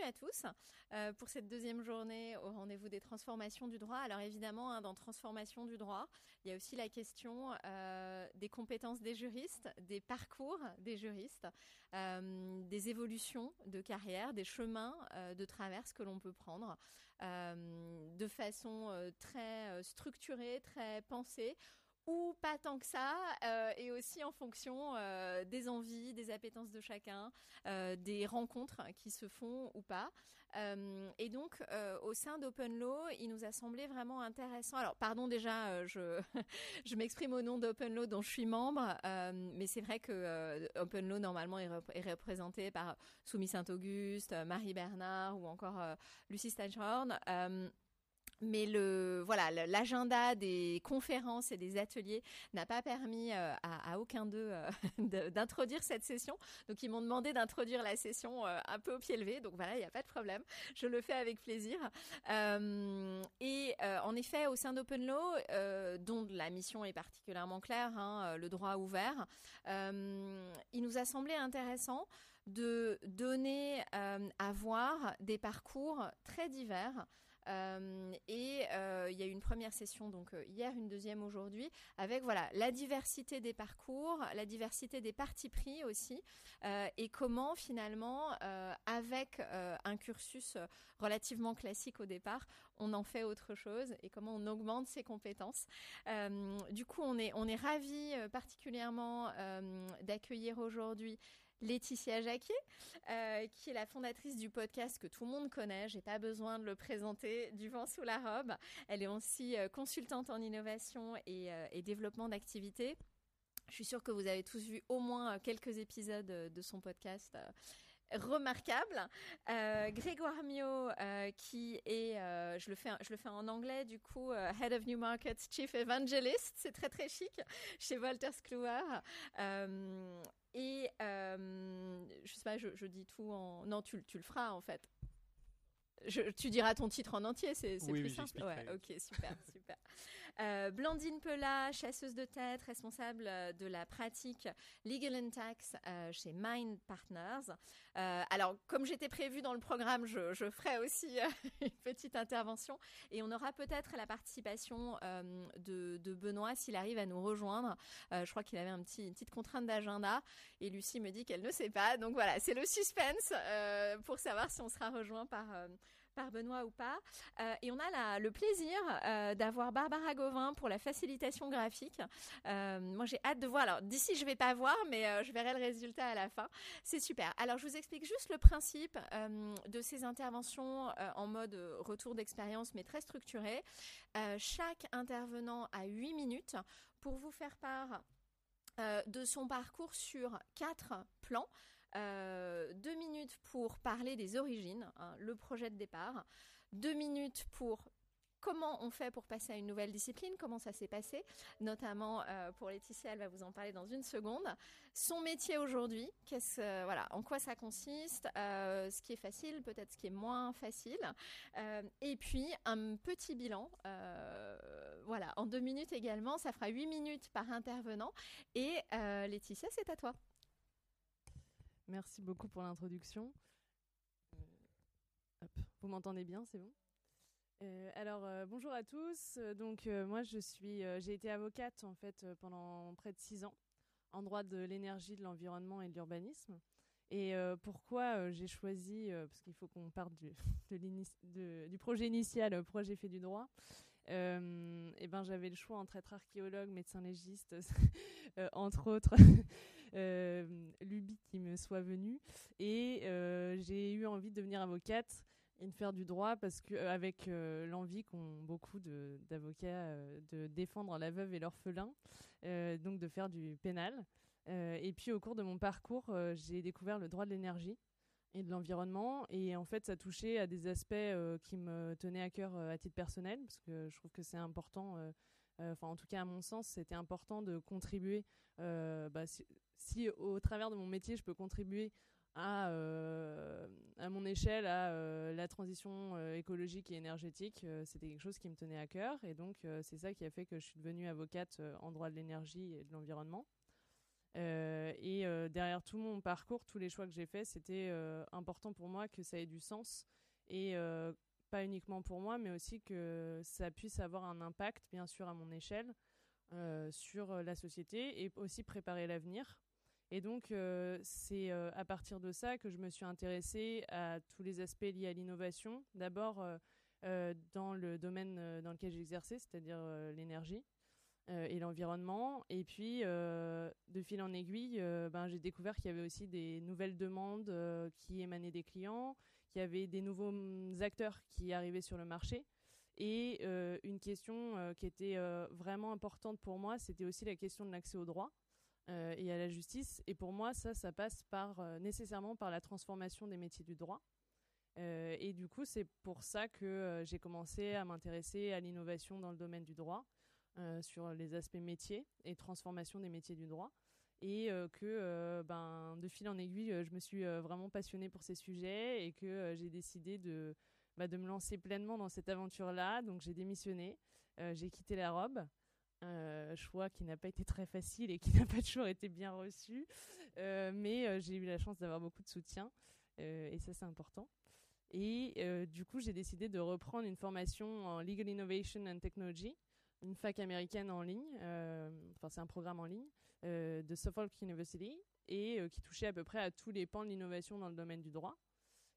bienvenue à tous pour cette deuxième journée au rendez-vous des transformations du droit. Alors évidemment, dans transformation du droit, il y a aussi la question des compétences des juristes, des parcours des juristes, des évolutions de carrière, des chemins de traverse que l'on peut prendre de façon très structurée, très pensée, ou pas tant que ça, et aussi en fonction des envies, des appétences de chacun, des rencontres qui se font ou pas. Et donc, au sein d'Open Law, il nous a semblé vraiment intéressant. Alors, pardon déjà, je m'exprime au nom d'Open Law dont je suis membre, mais c'est vrai que Open Law, normalement, est représenté par Soumis Saint-Auguste, Marie Bernard ou encore Lucie Stachorn. Mais l'agenda des conférences et des ateliers n'a pas permis à aucun d'eux d'introduire cette session. Donc, ils m'ont demandé d'introduire la session un peu au pied levé. Donc, voilà, il n'y a pas de problème. Je le fais avec plaisir. En effet, au sein d'Open Law, dont la mission est particulièrement claire, le droit ouvert, il nous a semblé intéressant de donner à voir des parcours très divers. Il y a eu une première session donc hier, une deuxième aujourd'hui, avec la diversité des parcours, la diversité des partis pris aussi, et comment finalement avec un cursus relativement classique au départ, on en fait autre chose et comment on augmente ses compétences. Du coup, on est ravis particulièrement d'accueillir aujourd'hui Laetitia Jacquet, qui est la fondatrice du podcast que tout le monde connaît, j'ai pas besoin de le présenter, Du vent sous la robe. Elle est aussi consultante en innovation et développement d'activités. Je suis sûre que vous avez tous vu au moins quelques épisodes de son podcast remarquable. Grégoire Mio, qui est, je le fais en anglais, du coup, Head of New Markets, Chief Evangelist, c'est très très chic, chez Wolters Kluwer. Je sais pas, je dis tout en... Non, tu le feras en fait. Tu diras ton titre en entier, c'est oui, plus simple. Ouais, ok, super, super. Blandine Pela, chasseuse de tête, responsable de la pratique Legal and Tax chez Mind Partners. Alors, comme j'étais prévue dans le programme, je ferai aussi une petite intervention. Et on aura peut-être la participation de Benoît s'il arrive à nous rejoindre. Je crois qu'il avait une petite contrainte d'agenda. Et Lucie me dit qu'elle ne sait pas. Donc voilà, c'est le suspense pour savoir si on sera rejoint par Benoît ou pas. Et on a le plaisir d'avoir Barbara Gauvin pour la facilitation graphique. Moi, j'ai hâte de voir. Alors, d'ici, je ne vais pas voir, mais je verrai le résultat à la fin. C'est super. Alors, je vous explique juste le principe de ces interventions en mode retour d'expérience, mais très structuré. Chaque intervenant a 8 minutes pour vous faire part de son parcours sur 4 plans. 2 minutes pour parler des origines, le projet de départ. 2 minutes pour comment on fait pour passer à une nouvelle discipline, comment ça s'est passé, notamment pour Laetitia, elle va vous en parler dans une seconde. Son métier aujourd'hui, en quoi ça consiste, ce qui est facile, peut-être ce qui est moins facile. Et puis, un petit bilan, en 2 minutes également, ça fera 8 minutes par intervenant. Et Laetitia, c'est à toi. Merci beaucoup pour l'introduction. Vous m'entendez bien, c'est bon ? Bonjour à tous. Moi, j'ai été avocate en fait pendant près de 6 ans en droit de l'énergie, de l'environnement et de l'urbanisme. Et pourquoi j'ai choisi, parce qu'il faut qu'on parte du projet initial, projet fait du droit. J'avais le choix entre être archéologue, médecin légiste, entre autres. L'ubie qui me soit venue, et j'ai eu envie de devenir avocate et de faire du droit parce que avec l'envie qu'ont beaucoup d'avocats de défendre la veuve et l'orphelin, donc de faire du pénal. Et puis au cours de mon parcours, j'ai découvert le droit de l'énergie et de l'environnement, et en fait ça touchait à des aspects qui me tenaient à cœur à titre personnel, parce que je trouve que c'est important. En tout cas à mon sens, c'était important de contribuer, si au travers de mon métier je peux contribuer à mon échelle à la transition écologique et énergétique, c'était quelque chose qui me tenait à cœur, et donc c'est ça qui a fait que je suis devenue avocate en droit de l'énergie et de l'environnement. Et derrière tout mon parcours, tous les choix que j'ai faits, c'était important pour moi que ça ait du sens et pas uniquement pour moi, mais aussi que ça puisse avoir un impact, bien sûr, à mon échelle, sur la société et aussi préparer l'avenir. Et donc, c'est à partir de ça que je me suis intéressée à tous les aspects liés à l'innovation. D'abord, dans le domaine dans lequel j'exerçais, c'est-à-dire l'énergie et l'environnement. Et puis, de fil en aiguille, j'ai découvert qu'il y avait aussi des nouvelles demandes qui émanaient des clients, qu'il y avait des nouveaux acteurs qui arrivaient sur le marché. Et une question qui était vraiment importante pour moi, c'était aussi la question de l'accès au droit et à la justice. Et pour moi, ça passe par, nécessairement par la transformation des métiers du droit. Et du coup, c'est pour ça que j'ai commencé à m'intéresser à l'innovation dans le domaine du droit, sur les aspects métiers et transformation des métiers du droit. Et que de fil en aiguille, je me suis vraiment passionnée pour ces sujets et que j'ai décidé de me lancer pleinement dans cette aventure-là. Donc j'ai démissionné, j'ai quitté la robe, choix qui n'a pas été très facile et qui n'a pas toujours été bien reçu, mais j'ai eu la chance d'avoir beaucoup de soutien, et ça c'est important. Et du coup j'ai décidé de reprendre une formation en Legal Innovation and Technology, une fac américaine en ligne, c'est un programme en ligne de Suffolk University et qui touchait à peu près à tous les pans de l'innovation dans le domaine du droit.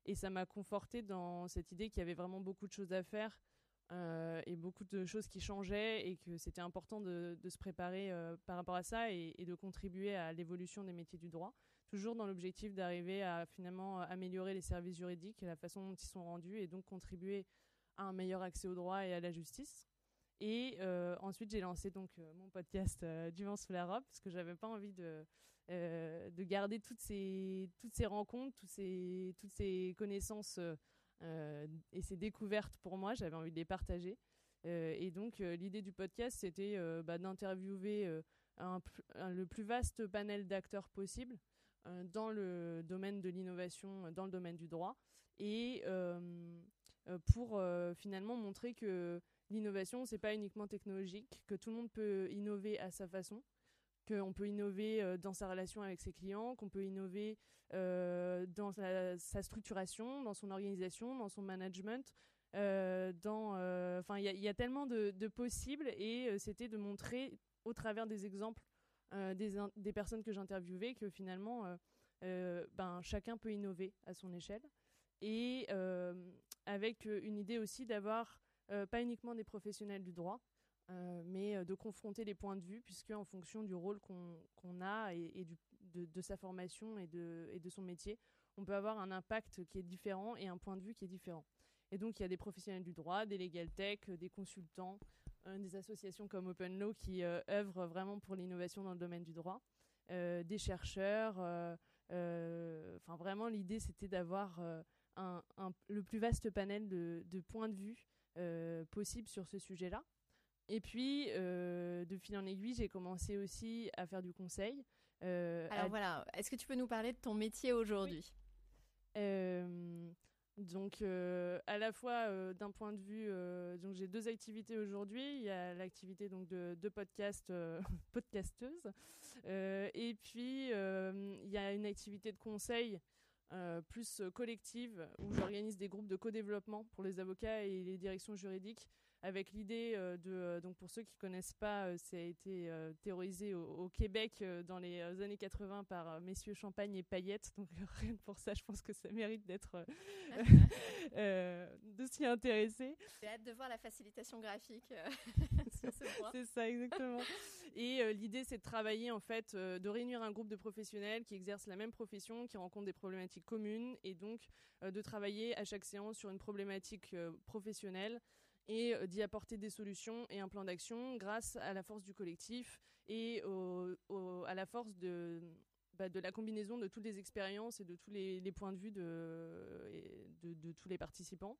Et ça m'a confortée dans cette idée qu'il y avait vraiment beaucoup de choses à faire et beaucoup de choses qui changeaient et que c'était important de se préparer par rapport à ça et de contribuer à l'évolution des métiers du droit, toujours dans l'objectif d'arriver à finalement améliorer les services juridiques et la façon dont ils sont rendus et donc contribuer à un meilleur accès au droit et à la justice. Et ensuite, j'ai lancé donc mon podcast Du vent sous la robe parce que je n'avais pas envie de garder toutes ces rencontres, toutes ces connaissances et ces découvertes pour moi. J'avais envie de les partager. Et donc, l'idée du podcast, c'était d'interviewer le plus vaste panel d'acteurs possible dans le domaine de l'innovation, dans le domaine du droit. Et pour finalement montrer que l'innovation, c'est pas uniquement technologique, que tout le monde peut innover à sa façon, qu'on peut innover dans sa relation avec ses clients, qu'on peut innover dans sa structuration, dans son organisation, dans son management. Il y a tellement de possibles et c'était de montrer au travers des exemples des personnes que j'interviewais que finalement, chacun peut innover à son échelle. Et avec une idée aussi d'avoir pas uniquement des professionnels du droit, mais de confronter les points de vue, puisque en fonction du rôle qu'on a et de sa formation et de son métier, on peut avoir un impact qui est différent et un point de vue qui est différent. Et donc, il y a des professionnels du droit, des legal tech, des consultants, des associations comme Open Law qui œuvrent vraiment pour l'innovation dans le domaine du droit, des chercheurs. Vraiment, l'idée, c'était d'avoir le plus vaste panel de points de vue possible sur ce sujet-là. Et puis, de fil en aiguille, j'ai commencé aussi à faire du conseil. Est-ce que tu peux nous parler de ton métier aujourd'hui ? Oui. À la fois d'un point de vue... donc, j'ai deux activités aujourd'hui. Il y a l'activité de podcast, podcasteuse. Et puis, il y a une activité de conseil plus collective, où j'organise des groupes de co-développement pour les avocats et les directions juridiques, avec l'idée donc pour ceux qui ne connaissent pas, ça a été théorisé au Québec dans les années 80 par messieurs Champagne et Payette, donc rien que pour ça, je pense que ça mérite d'être de s'y intéresser. J'ai hâte de voir la facilitation graphique sur ce point. C'est ça, exactement. Et l'idée, c'est de travailler, en fait, de réunir un groupe de professionnels qui exercent la même profession, qui rencontrent des problématiques communes, et donc de travailler à chaque séance sur une problématique professionnelle et d'y apporter des solutions et un plan d'action grâce à la force du collectif et à la force de la combinaison de toutes les expériences et de tous les points de vue de tous les participants.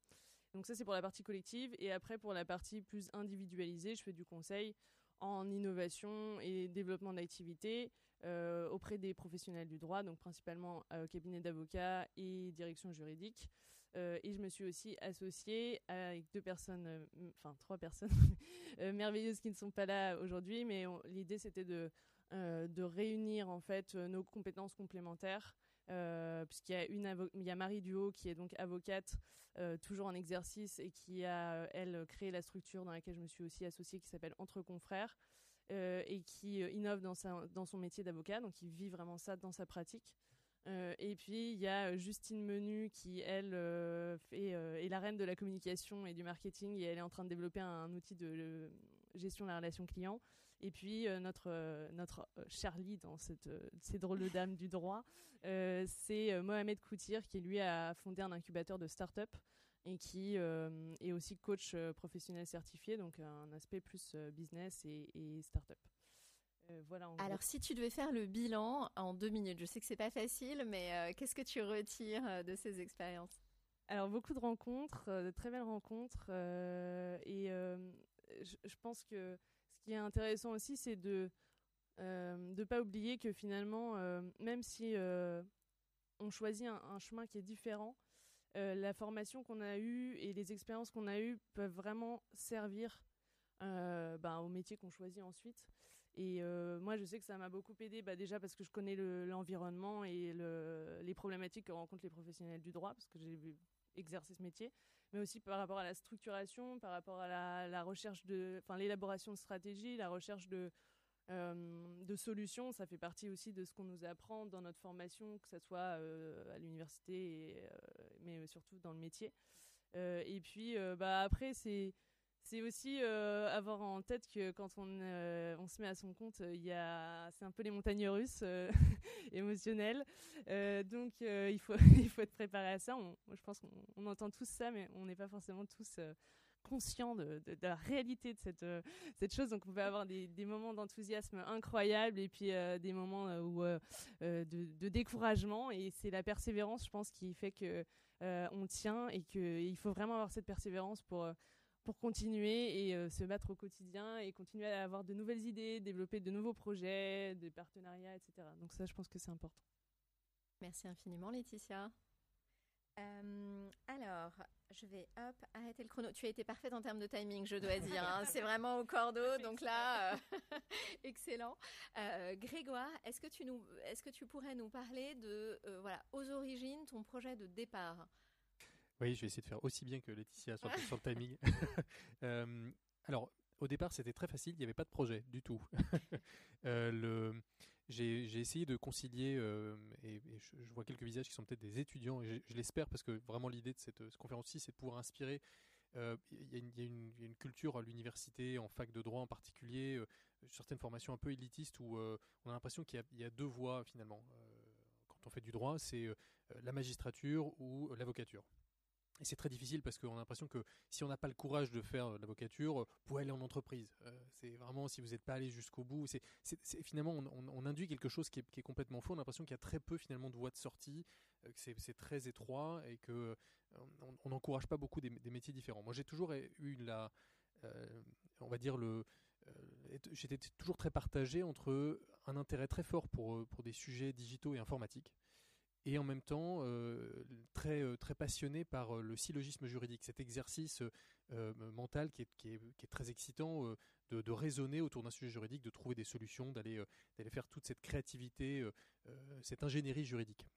Donc ça, c'est pour la partie collective. Et après, pour la partie plus individualisée, je fais du conseil en innovation et développement d'activités auprès des professionnels du droit, donc principalement cabinet d'avocats et direction juridique. Et je me suis aussi associée avec trois personnes merveilleuses qui ne sont pas là aujourd'hui, mais l'idée, c'était de réunir en fait nos compétences complémentaires, puisqu'il y a Marie Duho qui est donc avocate, toujours en exercice, et qui a elle créé la structure dans laquelle je me suis aussi associée, qui s'appelle Entre Confrères, et qui innove dans son métier d'avocat, donc qui vit vraiment ça dans sa pratique. Et puis il y a Justine Menu qui elle est la reine de la communication et du marketing, et elle est en train de développer un outil de gestion de la relation client. Et puis notre Charlie dans ces drôles de dames du droit, c'est Mohamed Koutir qui lui a fondé un incubateur de start-up et qui est aussi coach professionnel certifié, donc un aspect plus business et start-up. Voilà, alors, si tu devais faire le bilan en 2 minutes, je sais que c'est pas facile, mais qu'est-ce que tu retires de ces expériences? Alors, beaucoup de rencontres, de très belles rencontres, je pense que ce qui est intéressant aussi, c'est de pas oublier que finalement, même si on choisit un chemin qui est différent, la formation qu'on a eue et les expériences qu'on a eues peuvent vraiment servir au métier qu'on choisit ensuite. Et moi, je sais que ça m'a beaucoup aidée, déjà parce que je connais l'environnement et les problématiques que rencontrent les professionnels du droit, parce que j'ai exercé ce métier, mais aussi par rapport à la structuration, par rapport à la recherche l'élaboration de stratégies, la recherche de solutions. Ça fait partie aussi de ce qu'on nous apprend dans notre formation, que ça soit à l'université, mais surtout dans le métier. Et puis, après, c'est aussi avoir en tête que quand on se met à son compte, c'est un peu les montagnes russes émotionnelles. Donc il faut être préparé à ça. Moi, je pense qu'on entend tous ça, mais on n'est pas forcément tous conscients de la réalité de cette chose. Donc on peut avoir des moments d'enthousiasme incroyables et puis des moments de découragement. Et c'est la persévérance, je pense, qui fait que on tient, et qu'il faut vraiment avoir cette persévérance pour continuer et se battre au quotidien et continuer à avoir de nouvelles idées, développer de nouveaux projets, des partenariats, etc. Donc ça, je pense que c'est important. Merci infiniment, Laetitia. Alors, je vais arrêter le chrono. Tu as été parfaite en termes de timing, je dois dire. Hein. C'est vraiment au cordeau, donc là, excellent. Grégoire, est-ce que tu pourrais nous parler de, aux origines, ton projet de départ ? Oui, je vais essayer de faire aussi bien que Laetitia sur le timing. Alors, au départ, c'était très facile, il n'y avait pas de projet du tout. J'ai essayé de concilier, et je vois quelques visages qui sont peut-être des étudiants, et je l'espère, parce que vraiment l'idée de cette conférence-ci, c'est de pouvoir inspirer. Il y a une culture à l'université, en fac de droit en particulier, certaines formations un peu élitistes, où on a l'impression qu'il y a deux voies, finalement. Quand on fait du droit, c'est la magistrature ou l'avocature. Et c'est très difficile parce qu'on a l'impression que si on n'a pas le courage de faire de l'avocature, vous pouvez aller en entreprise. C'est vraiment, si vous n'êtes pas allé jusqu'au bout, finalement on induit quelque chose qui est complètement faux. On a l'impression qu'il y a très peu finalement de voies de sortie, que c'est très étroit et que on n'encourage pas beaucoup des métiers différents. Moi j'ai toujours eu j'étais toujours très partagé entre un intérêt très fort pour des sujets digitaux et informatiques. Et en même temps, très, très passionné par le syllogisme juridique, cet exercice mental qui est très excitant, de raisonner autour d'un sujet juridique, de trouver des solutions, d'aller faire toute cette créativité, cette ingénierie juridique.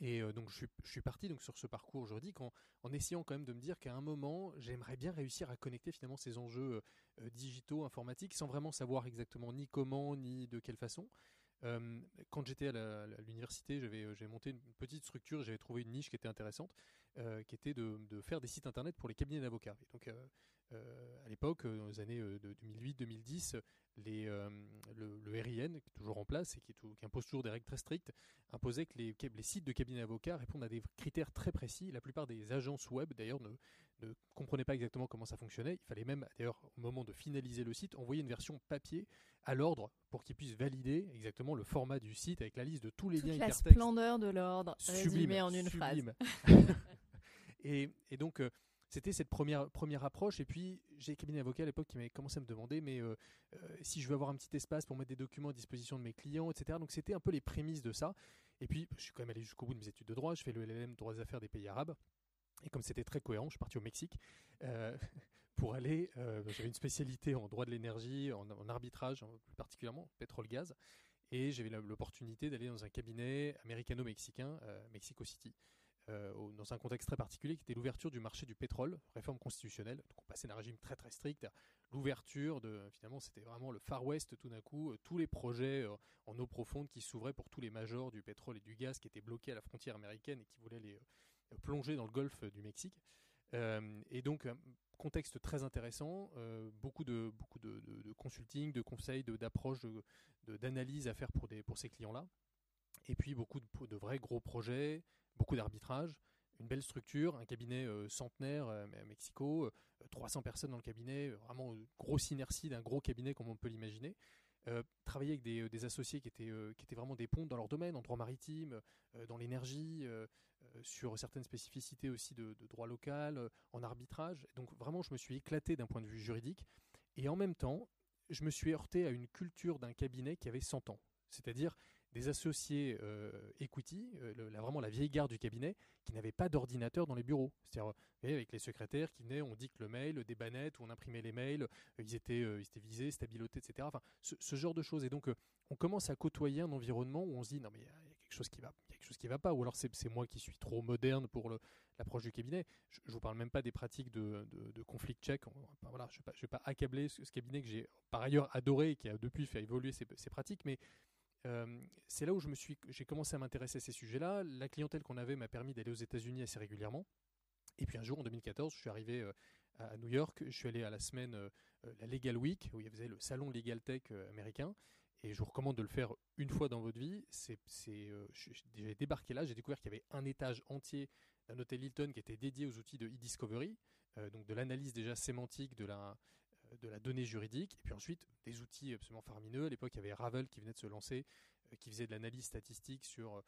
Et donc je suis parti donc, sur ce parcours juridique en essayant quand même de me dire qu'à un moment, j'aimerais bien réussir à connecter finalement ces enjeux digitaux, informatiques, sans vraiment savoir exactement ni comment, ni de quelle façon. Quand j'étais à l'université, j'avais monté une petite structure, j'avais trouvé une niche qui était intéressante, qui était de faire des sites internet pour les cabinets d'avocats. Et donc à l'époque, dans les années 2008-2010, le RIN, qui est toujours en place et qui impose toujours des règles très strictes, imposait que les sites de cabinets d'avocats répondent à des critères très précis. La plupart des agences web, d'ailleurs, ne comprenaient pas exactement comment ça fonctionnait. Il fallait même, d'ailleurs, au moment de finaliser le site, envoyer une version papier à l'ordre pour qu'ils puissent valider exactement le format du site avec la liste de tous les liens hypertextes. La splendeur de l'ordre, résumée en une phrase. et donc... C'était cette première approche, et puis j'ai un cabinet d'avocat à l'époque qui m'avait commencé à me demander si je veux avoir un petit espace pour mettre des documents à disposition de mes clients, etc. Donc c'était un peu les prémices de ça. Et puis je suis quand même allé jusqu'au bout de mes études de droit, je fais le LLM droit des affaires des pays arabes, et comme c'était très cohérent, je suis parti au Mexique pour aller, j'avais une spécialité en droit de l'énergie, en arbitrage, plus particulièrement pétrole-gaz, et j'avais l'opportunité d'aller dans un cabinet américano-mexicain, Mexico City, dans un contexte très particulier qui était l'ouverture du marché du pétrole, réforme constitutionnelle. Donc on passait d'un régime très très strict à l'ouverture de, finalement c'était vraiment le Far West tout d'un coup, tous les projets en eau profonde qui s'ouvraient pour tous les majors du pétrole et du gaz qui étaient bloqués à la frontière américaine et qui voulaient les plonger dans le golfe du Mexique. Et donc contexte très intéressant, beaucoup de consulting, de conseils, d'approches, d'analyses à faire pour ces clients-là. Et puis beaucoup de vrais gros projets, beaucoup d'arbitrage, une belle structure, un cabinet centenaire à Mexico, 300 personnes dans le cabinet, vraiment grosse inertie d'un gros cabinet comme on peut l'imaginer. Travailler avec des associés qui étaient vraiment des pontes dans leur domaine, en droit maritime, dans l'énergie, sur certaines spécificités aussi de droit local, en arbitrage. Donc vraiment, je me suis éclaté d'un point de vue juridique. Et en même temps, je me suis heurté à une culture d'un cabinet qui avait 100 ans. C'est-à-dire des associés equity, vraiment la vieille garde du cabinet, qui n'avaient pas d'ordinateur dans les bureaux. C'est-à-dire, vous voyez, avec les secrétaires qui venaient, on dicte le mail, des bannettes où on imprimait les mails, ils étaient visés, stabilotés, etc. Enfin, ce genre de choses. Et donc, on commence à côtoyer un environnement où on se dit, non mais il y a quelque chose qui ne va pas, ou alors c'est moi qui suis trop moderne pour l'approche du cabinet. Je ne vous parle même pas des pratiques de conflict check. Voilà, je ne vais pas accabler ce cabinet que j'ai par ailleurs adoré et qui a depuis fait évoluer ses pratiques, mais c'est là où j'ai commencé à m'intéresser à ces sujets-là. La clientèle qu'on avait m'a permis d'aller aux États-Unis assez régulièrement. Et puis un jour, en 2014, je suis arrivé à New York. Je suis allé à la semaine, la Legal Week, où il y avait le salon Legal Tech américain. Et je vous recommande de le faire une fois dans votre vie. J'ai débarqué là, j'ai découvert qu'il y avait un étage entier d'un hôtel Hilton qui était dédié aux outils de e-discovery, donc de l'analyse déjà sémantique de la donnée juridique, et puis ensuite des outils absolument faramineux. À l'époque, il y avait Ravel qui venait de se lancer, qui faisait de l'analyse statistique sur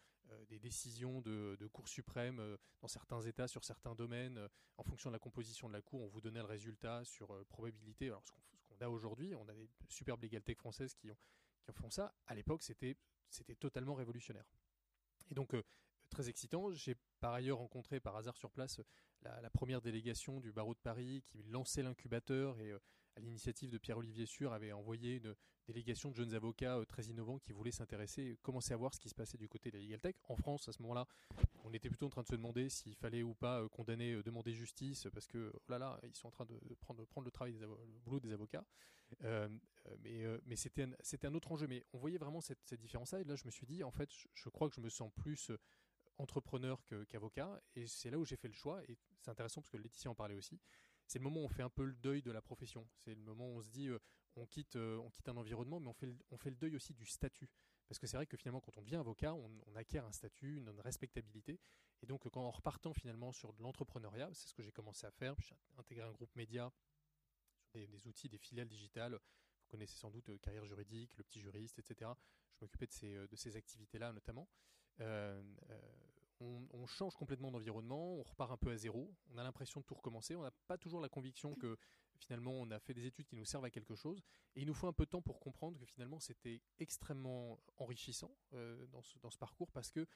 des décisions de cours suprêmes dans certains états, sur certains domaines. En fonction de la composition de la cour, on vous donnait le résultat sur probabilité. Alors, ce qu'on a aujourd'hui, on a des superbes legal tech françaises qui font ça. À l'époque, c'était totalement révolutionnaire. Et donc, très excitant. J'ai par ailleurs rencontré par hasard sur place la première délégation du barreau de Paris qui lançait l'incubateur et à l'initiative de Pierre-Olivier Sûr avait envoyé une délégation de jeunes avocats très innovants qui voulaient s'intéresser et commencer à voir ce qui se passait du côté de la Legal Tech. En France, à ce moment-là, on était plutôt en train de se demander s'il fallait ou pas demander justice parce que, oh là là, ils sont en train de prendre le travail, le boulot des avocats. Mais c'était un autre enjeu. Mais on voyait vraiment cette différence-là. Et là, je me suis dit, en fait, je crois que je me sens plus entrepreneur qu'avocat. Et c'est là où j'ai fait le choix. Et c'est intéressant parce que Laetitia en parlait aussi. C'est le moment où on fait un peu le deuil de la profession. C'est le moment où on se dit, on quitte un environnement, mais on fait le deuil aussi du statut. Parce que c'est vrai que finalement, quand on devient avocat, on acquiert un statut, une respectabilité. Et donc, en repartant finalement sur de l'entrepreneuriat, c'est ce que j'ai commencé à faire. J'ai intégré un groupe média, des outils, des filiales digitales. Vous connaissez sans doute Carrière Juridique, Le Petit Juriste, etc. Je m'occupais de ces activités-là notamment. On change complètement d'environnement, on repart un peu à zéro, on a l'impression de tout recommencer, on n'a pas toujours la conviction que finalement on a fait des études qui nous servent à quelque chose, et il nous faut un peu de temps pour comprendre que finalement c'était extrêmement enrichissant dans ce parcours parce que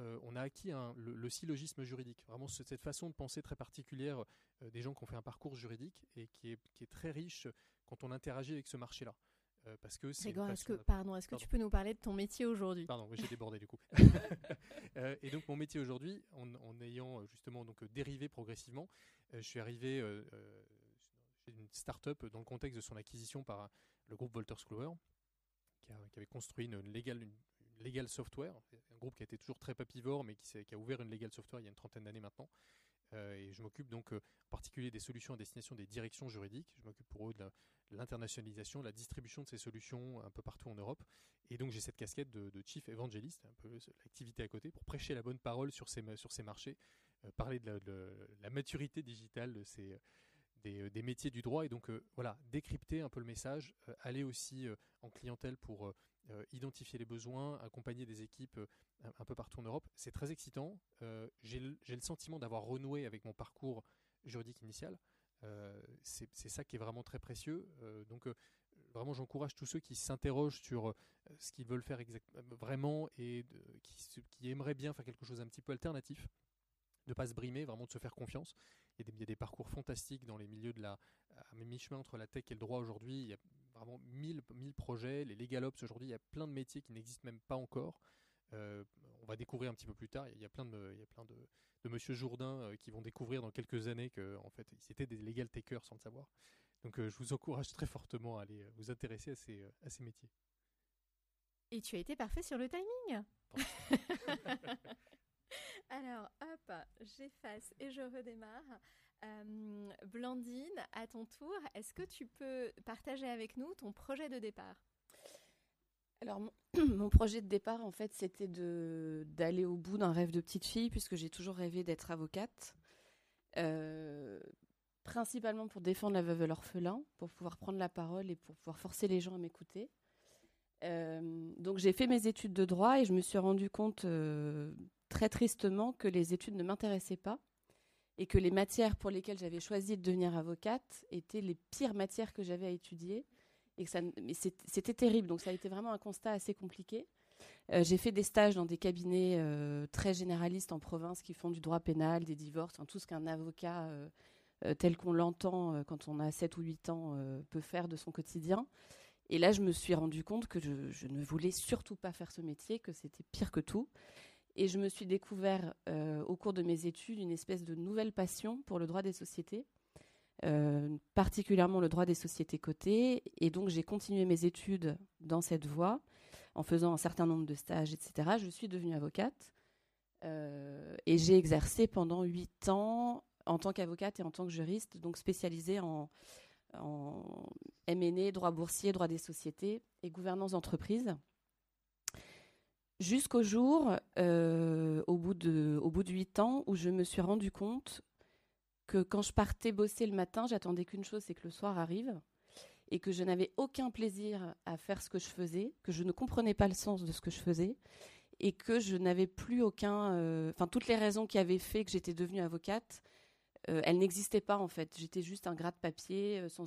on a acquis le syllogisme juridique, vraiment cette façon de penser très particulière des gens qui ont fait un parcours juridique et qui est très riche quand on interagit avec ce marché-là. Parce que c'est Grégoire, est-ce que tu peux nous parler de ton métier aujourd'hui ? Pardon, j'ai débordé du coup. Et donc mon métier aujourd'hui, en ayant justement donc dérivé progressivement, je suis arrivé chez une start-up dans le contexte de son acquisition par le groupe Wolters Kluwer, qui avait construit une legal software, un groupe qui a été toujours très papivore, mais qui a ouvert une legal software il y a une trentaine d'années maintenant. Et je m'occupe donc en particulier des solutions à destination des directions juridiques. Je m'occupe pour eux de l'internationalisation, de la distribution de ces solutions un peu partout en Europe. Et donc j'ai cette casquette de chief évangéliste, un peu l'activité à côté, pour prêcher la bonne parole sur ces marchés, parler de la maturité digitale des métiers du droit. Et donc voilà, décrypter un peu le message, aller aussi en clientèle pour identifier les besoins, accompagner des équipes un peu partout en Europe. C'est très excitant. J'ai le sentiment d'avoir renoué avec mon parcours juridique initial. C'est ça qui est vraiment très précieux. Donc vraiment, j'encourage tous ceux qui s'interrogent sur ce qu'ils veulent faire vraiment et qui aimeraient bien faire quelque chose un petit peu alternatif, de pas se brimer, vraiment de se faire confiance. Il y a des parcours fantastiques dans les milieux de la mi-chemin entre la tech et le droit aujourd'hui. Il y a vraiment mille projets. Les Legal Ops aujourd'hui, il y a plein de métiers qui n'existent même pas encore. On va découvrir un petit peu plus tard. Il y a plein de monsieur Jourdain qui vont découvrir dans quelques années que en fait ils étaient des legal takers sans le savoir. Donc je vous encourage très fortement à aller vous intéresser à ces métiers. Et tu as été parfait sur le timing. Alors, hop, j'efface et je redémarre. Blandine, à ton tour, est-ce que tu peux partager avec nous ton projet de départ ? Alors, mon projet de départ, en fait, c'était d'aller au bout d'un rêve de petite fille, puisque j'ai toujours rêvé d'être avocate, principalement pour défendre la veuve et l'orphelin, pour pouvoir prendre la parole et pour pouvoir forcer les gens à m'écouter. Donc j'ai fait mes études de droit et je me suis rendu compte très tristement que les études ne m'intéressaient pas et que les matières pour lesquelles j'avais choisi de devenir avocate étaient les pires matières que j'avais à étudier et que c'était terrible. Donc ça a été vraiment un constat assez compliqué. J'ai fait des stages dans des cabinets très généralistes en province qui font du droit pénal, des divorces, enfin, tout ce qu'un avocat tel qu'on l'entend quand on a 7 ou 8 ans peut faire de son quotidien. Et là, je me suis rendu compte que je ne voulais surtout pas faire ce métier, que c'était pire que tout. Et je me suis découvert, au cours de mes études, une espèce de nouvelle passion pour le droit des sociétés, particulièrement le droit des sociétés cotées. Et donc, j'ai continué mes études dans cette voie, en faisant un certain nombre de stages, etc. Je suis devenue avocate et j'ai exercé pendant 8 ans en tant qu'avocate et en tant que juriste, donc spécialisée en M&A, droit boursier, droit des sociétés et gouvernance d'entreprise. Jusqu'au jour, au bout de 8 ans, où je me suis rendu compte que quand je partais bosser le matin, j'attendais qu'une chose, c'est que le soir arrive, et que je n'avais aucun plaisir à faire ce que je faisais, que je ne comprenais pas le sens de ce que je faisais, et que je n'avais plus aucun... toutes les raisons qui avaient fait que j'étais devenue avocate, elle n'existait pas en fait. J'étais juste un gras de papier sans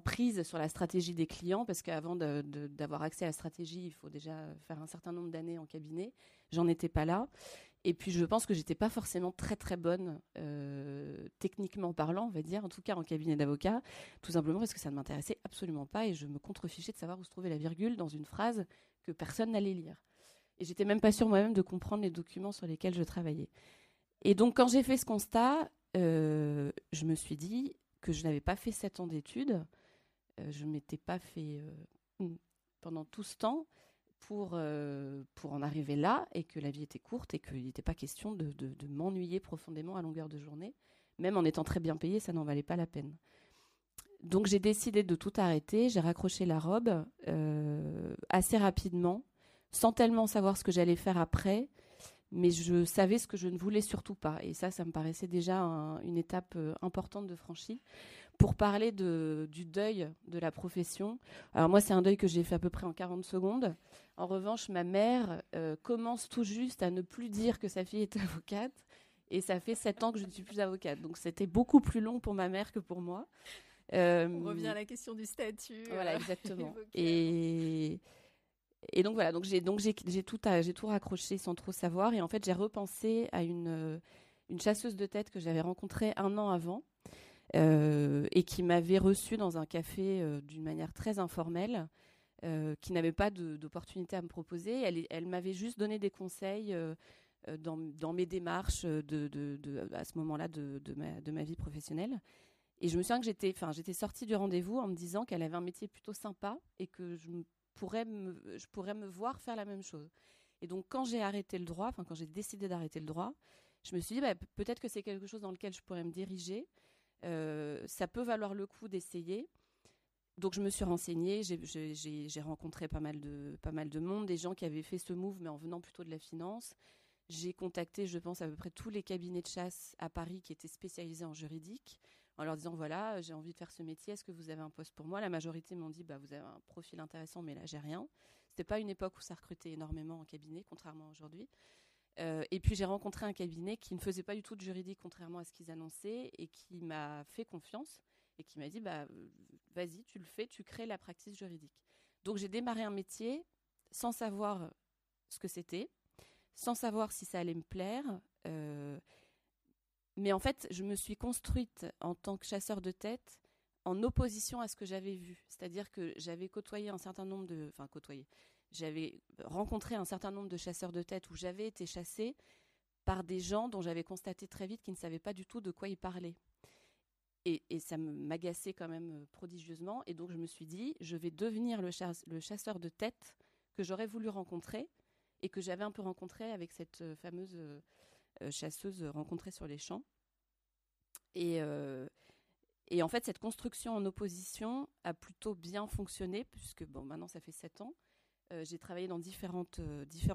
prise sur la stratégie des clients, parce qu'avant d'avoir accès à la stratégie, il faut déjà faire un certain nombre d'années en cabinet. J'en étais pas là. Et puis je pense que j'étais pas forcément très très bonne techniquement parlant, on va dire, en tout cas en cabinet d'avocat, tout simplement parce que ça ne m'intéressait absolument pas et je me contrefichais de savoir où se trouvait la virgule dans une phrase que personne n'allait lire. Et j'étais même pas sûre moi-même de comprendre les documents sur lesquels je travaillais. Et donc, quand j'ai fait ce constat, je me suis dit que je n'avais pas fait 7 ans d'études. Je ne m'étais pas fait pendant tout ce temps pour en arriver là, et que la vie était courte et qu'il n'était pas question de m'ennuyer profondément à longueur de journée. Même en étant très bien payée, ça n'en valait pas la peine. Donc j'ai décidé de tout arrêter, j'ai raccroché la robe assez rapidement, sans tellement savoir ce que j'allais faire après, mais je savais ce que je ne voulais surtout pas. Et ça me paraissait déjà une étape importante de franchie. Pour parler du deuil de la profession, alors moi c'est un deuil que j'ai fait à peu près en 40 secondes. En revanche, ma mère commence tout juste à ne plus dire que sa fille est avocate, et ça fait 7 ans que je ne suis plus avocate. Donc c'était beaucoup plus long pour ma mère que pour moi. On revient à la question du statut. Voilà, exactement. Et donc voilà, j'ai tout raccroché sans trop savoir. Et en fait, j'ai repensé à une chasseuse de tête que j'avais rencontrée 1 an avant et qui m'avait reçue dans un café d'une manière très informelle, qui n'avait pas d'opportunité à me proposer. Elle m'avait juste donné des conseils dans mes démarches à ce moment-là de ma vie professionnelle. Et je me souviens que j'étais sortie du rendez-vous en me disant qu'elle avait un métier plutôt sympa et que je pourrais me voir faire la même chose. Et donc, quand j'ai décidé d'arrêter le droit, je me suis dit peut-être que c'est quelque chose dans lequel je pourrais me diriger. Ça peut valoir le coup d'essayer. Donc, je me suis renseignée. J'ai rencontré pas mal de monde, des gens qui avaient fait ce move, mais en venant plutôt de la finance. J'ai contacté, je pense, à peu près tous les cabinets de chasse à Paris qui étaient spécialisés en juridique, en leur disant voilà, j'ai envie de faire ce métier, est-ce que vous avez un poste pour moi? La majorité m'ont dit vous avez un profil intéressant, mais là j'ai rien. C'était pas une époque où ça recrutait énormément en cabinet, contrairement à aujourd'hui. Et puis j'ai rencontré un cabinet qui ne faisait pas du tout de juridique, contrairement à ce qu'ils annonçaient, et qui m'a fait confiance et qui m'a dit vas-y, tu le fais, tu crées la practice juridique. Donc j'ai démarré un métier sans savoir ce que c'était, sans savoir si ça allait me plaire. Mais en fait, je me suis construite en tant que chasseur de tête en opposition à ce que j'avais vu. C'est-à-dire que j'avais côtoyé un certain nombre de... Enfin, côtoyé. J'avais rencontré un certain nombre de chasseurs de tête où j'avais été chassée par des gens dont j'avais constaté très vite qu'ils ne savaient pas du tout de quoi ils parlaient. Et ça m'agaçait quand même prodigieusement. Et donc, je me suis dit, je vais devenir le chasseur de tête que j'aurais voulu rencontrer et que j'avais un peu rencontré avec cette fameuse chasseuse rencontrée sur les champs. Et en fait, cette construction en opposition a plutôt bien fonctionné, puisque bon, maintenant, ça fait 7 ans. J'ai travaillé dans différentes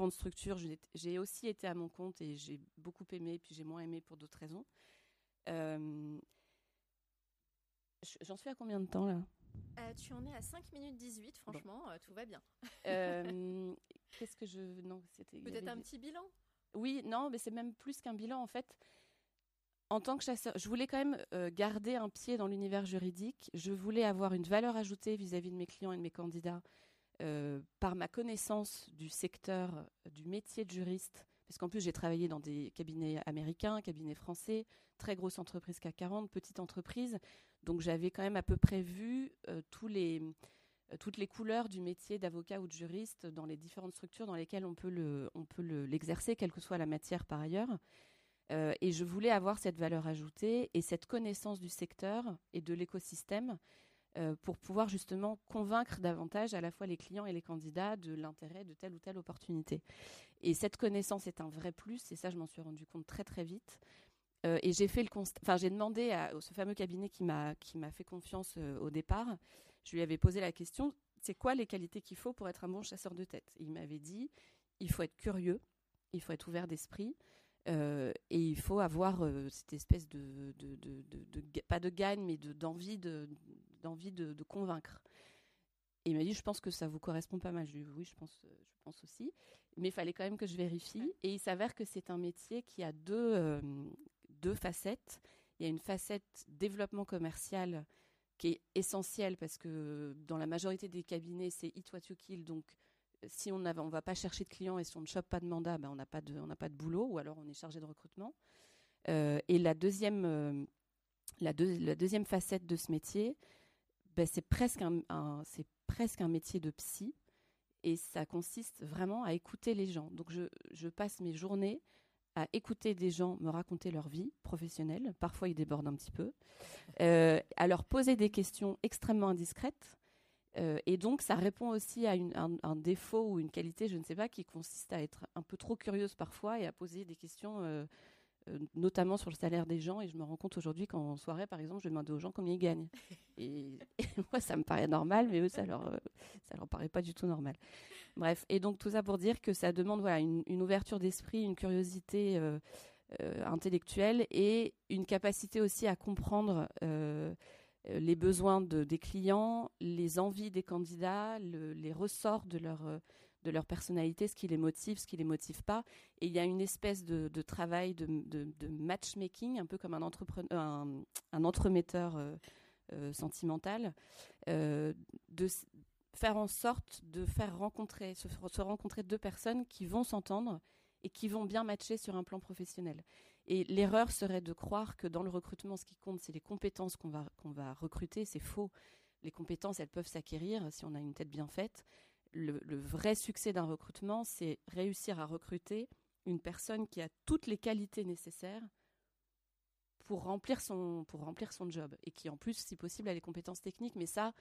structures. J'ai aussi été à mon compte et j'ai beaucoup aimé, et puis j'ai moins aimé pour d'autres raisons. J'en suis à combien de temps, là ? Tu en es à 5 minutes 18, franchement, bon. Tout va bien. Qu'est-ce que je... Non, c'était... Peut-être un petit bilan ? Oui, non, mais c'est même plus qu'un bilan, en fait. En tant que chasseur, je voulais quand même garder un pied dans l'univers juridique. Je voulais avoir une valeur ajoutée vis-à-vis de mes clients et de mes candidats par ma connaissance du secteur, du métier de juriste. Parce qu'en plus, j'ai travaillé dans des cabinets américains, cabinets français, très grosses entreprises CAC 40, petites entreprises. Donc, j'avais quand même à peu près vu toutes les couleurs du métier d'avocat ou de juriste dans les différentes structures dans lesquelles on peut l'exercer, quelle que soit la matière par ailleurs. Et je voulais avoir cette valeur ajoutée et cette connaissance du secteur et de l'écosystème pour pouvoir justement convaincre davantage à la fois les clients et les candidats de l'intérêt de telle ou telle opportunité. Et cette connaissance est un vrai plus, et ça, je m'en suis rendu compte très, très vite. Et j'ai fait le constat, enfin, j'ai demandé à ce fameux cabinet qui m'a fait confiance au départ, je lui avais posé la question, c'est quoi les qualités qu'il faut pour être un bon chasseur de tête ? Et il m'avait dit, il faut être curieux, il faut être ouvert d'esprit, et il faut avoir cette espèce pas de gagne, mais d'envie de convaincre. Et il m'a dit, je pense que ça vous correspond pas mal. Je lui ai dit, oui, je pense aussi. Mais il fallait quand même que je vérifie. Et il s'avère que c'est un métier qui a deux facettes. Il y a une facette développement commercial qui est essentielle parce que dans la majorité des cabinets, c'est hit what you kill. Donc, si on ne va pas chercher de clients et si on ne chope pas de mandat, ben on n'a pas de boulot, ou alors on est chargé de recrutement. Et la deuxième facette de ce métier, ben c'est presque un métier de psy, et ça consiste vraiment à écouter les gens. Donc je passe mes journées à écouter des gens me raconter leur vie professionnelle, parfois ils débordent un petit peu, à leur poser des questions extrêmement indiscrètes. Et donc, ça répond aussi à un défaut ou une qualité, je ne sais pas, qui consiste à être un peu trop curieuse parfois et à poser des questions, notamment sur le salaire des gens. Et je me rends compte aujourd'hui qu'en soirée, par exemple, je vais demander aux gens combien ils gagnent. Et moi, ça me paraît normal, mais eux, ça leur paraît pas du tout normal. Bref, et donc tout ça pour dire que ça demande une ouverture d'esprit, une curiosité intellectuelle et une capacité aussi à comprendre... les besoins des clients, les envies des candidats, les ressorts de leur personnalité, ce qui les motive, ce qui les motive pas. Et il y a une espèce de travail de matchmaking, un peu comme un entremetteur sentimental, de faire en sorte de faire rencontrer, se rencontrer deux personnes qui vont s'entendre et qui vont bien matcher sur un plan professionnel. Et l'erreur serait de croire que dans le recrutement, ce qui compte, c'est les compétences qu'on va recruter. C'est faux. Les compétences, elles peuvent s'acquérir si on a une tête bien faite. Le vrai succès d'un recrutement, c'est réussir à recruter une personne qui a toutes les qualités nécessaires pour remplir son job. Et qui, en plus, si possible, a les compétences techniques. Mais ça,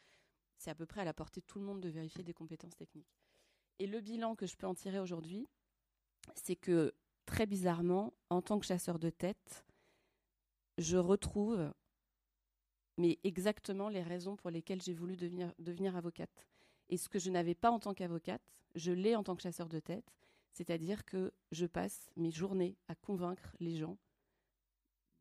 c'est à peu près à la portée de tout le monde de vérifier des compétences techniques. Et le bilan que je peux en tirer aujourd'hui, c'est que, très bizarrement, en tant que chasseur de tête, je retrouve mais exactement les raisons pour lesquelles j'ai voulu devenir avocate. Et ce que je n'avais pas en tant qu'avocate, je l'ai en tant que chasseur de tête, c'est-à-dire que je passe mes journées à convaincre les gens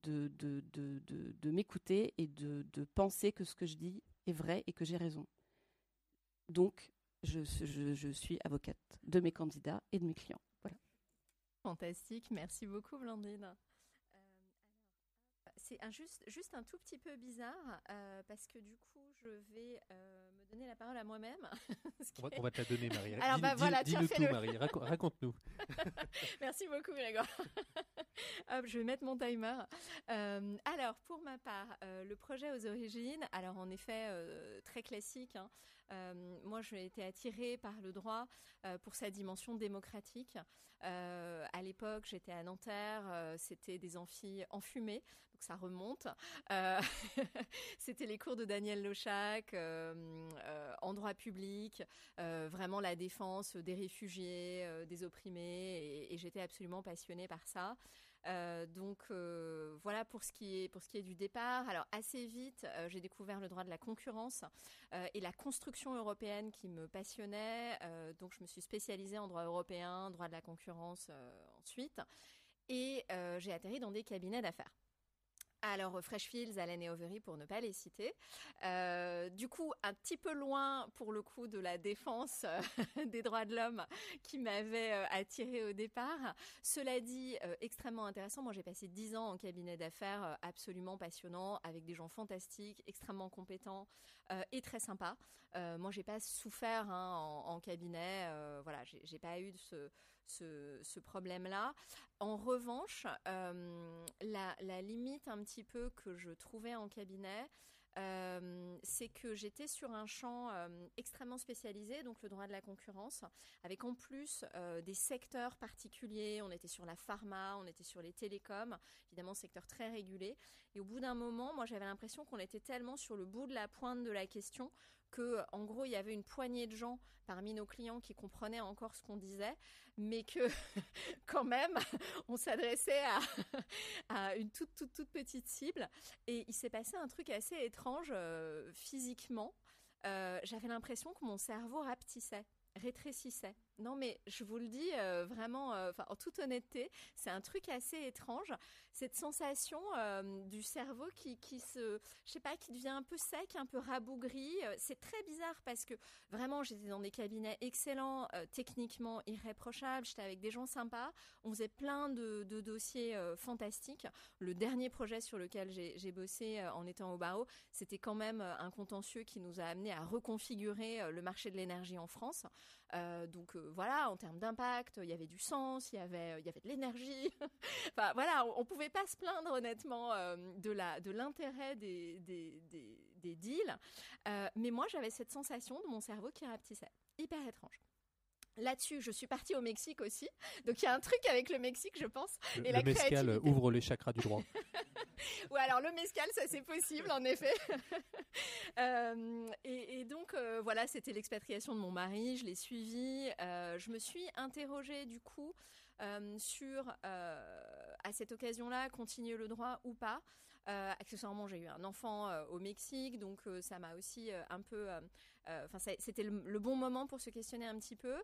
de m'écouter et de penser que ce que je dis est vrai et que j'ai raison. Donc, je suis avocate de mes candidats et de mes clients. Fantastique, merci beaucoup Blandine. c'est juste un tout petit peu bizarre parce que du coup, je vais me donner la parole à moi-même. On va te la donner, Marie. Alors, voilà, dis-nous tout, Marie. Raconte-nous. Merci beaucoup, Grégoire. Hop, je vais mettre mon timer. Alors, pour ma part, le projet aux origines, alors en effet, très classique. Hein, moi, j'ai été attirée par le droit pour sa dimension démocratique. À l'époque, j'étais à Nanterre, c'était des amphis enfumés, donc ça remonte. C'était les cours de Daniel Lochak, en droit public, vraiment la défense des réfugiés, des opprimés, et j'étais absolument passionnée par ça. Donc voilà pour ce qui est du départ. Alors assez vite, j'ai découvert le droit de la concurrence et la construction européenne qui me passionnait. Donc je me suis spécialisée en droit européen, droit de la concurrence ensuite. Et j'ai atterri dans des cabinets d'affaires. Alors, Freshfields, Allen et Overy, pour ne pas les citer. Du coup, un petit peu loin, pour le coup, de la défense des droits de l'homme qui m'avait attirée au départ. Cela dit, extrêmement intéressant. Moi, j'ai passé 10 ans en cabinet d'affaires absolument passionnant, avec des gens fantastiques, extrêmement compétents et très sympas. Moi, j'ai pas souffert hein, en cabinet. Voilà, j'ai pas eu ce problème-là. En revanche, la limite un petit peu que je trouvais en cabinet, c'est que j'étais sur un champ extrêmement spécialisé, donc le droit de la concurrence, avec en plus des secteurs particuliers. On était sur la pharma, on était sur les télécoms, évidemment secteur très régulé. Et au bout d'un moment, moi j'avais l'impression qu'on était tellement sur le bout de la pointe de la question que, en gros, il y avait une poignée de gens parmi nos clients qui comprenaient encore ce qu'on disait, mais que, quand même, on s'adressait à une toute petite cible. Et il s'est passé un truc assez étrange physiquement. J'avais l'impression que mon cerveau rétrécissait. Non, mais je vous le dis vraiment, en toute honnêteté, c'est un truc assez étrange. Cette sensation du cerveau qui devient un peu sec, un peu rabougri. C'est très bizarre parce que vraiment, j'étais dans des cabinets excellents, techniquement irréprochables. J'étais avec des gens sympas. On faisait plein de dossiers fantastiques. Le dernier projet sur lequel j'ai bossé en étant au barreau, c'était quand même un contentieux qui nous a amené à reconfigurer le marché de l'énergie en France. Donc voilà, en termes d'impact, il y avait du sens, il y avait de l'énergie. Enfin voilà, on ne pouvait pas se plaindre honnêtement de l'intérêt des deals. Mais moi, j'avais cette sensation de mon cerveau qui rapetissait. Hyper étrange. Là-dessus, je suis partie au Mexique aussi. Donc, il y a un truc avec le Mexique, je pense. Et le mezcal ouvre les chakras du droit. Ouais, alors le mezcal, ça c'est possible, en effet. Et donc, voilà, c'était l'expatriation de mon mari. Je l'ai suivi. Je me suis interrogée, du coup, sur, à cette occasion-là, continuer le droit ou pas. Accessoirement, j'ai eu un enfant au Mexique, donc ça m'a aussi un peu... c'était le bon moment pour se questionner un petit peu.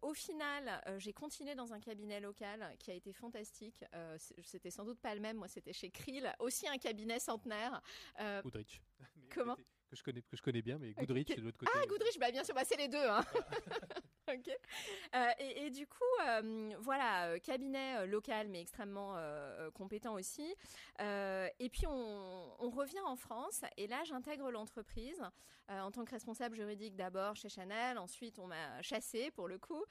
Au final, j'ai continué dans un cabinet local qui a été fantastique. C'était sans doute pas le même. Moi, c'était chez Krill, aussi un cabinet centenaire. Goodrich. Comment ? Que je connais bien, mais Goodrich, okay. De l'autre côté. Ah, Goodrich, bah, bien sûr, bah, c'est les deux. Hein. Okay. Et du coup, voilà, cabinet local, mais extrêmement compétent aussi. Et puis, on revient en France. Et là, j'intègre l'entreprise en tant que responsable juridique d'abord chez Chanel. Ensuite, on m'a chassée, pour le coup,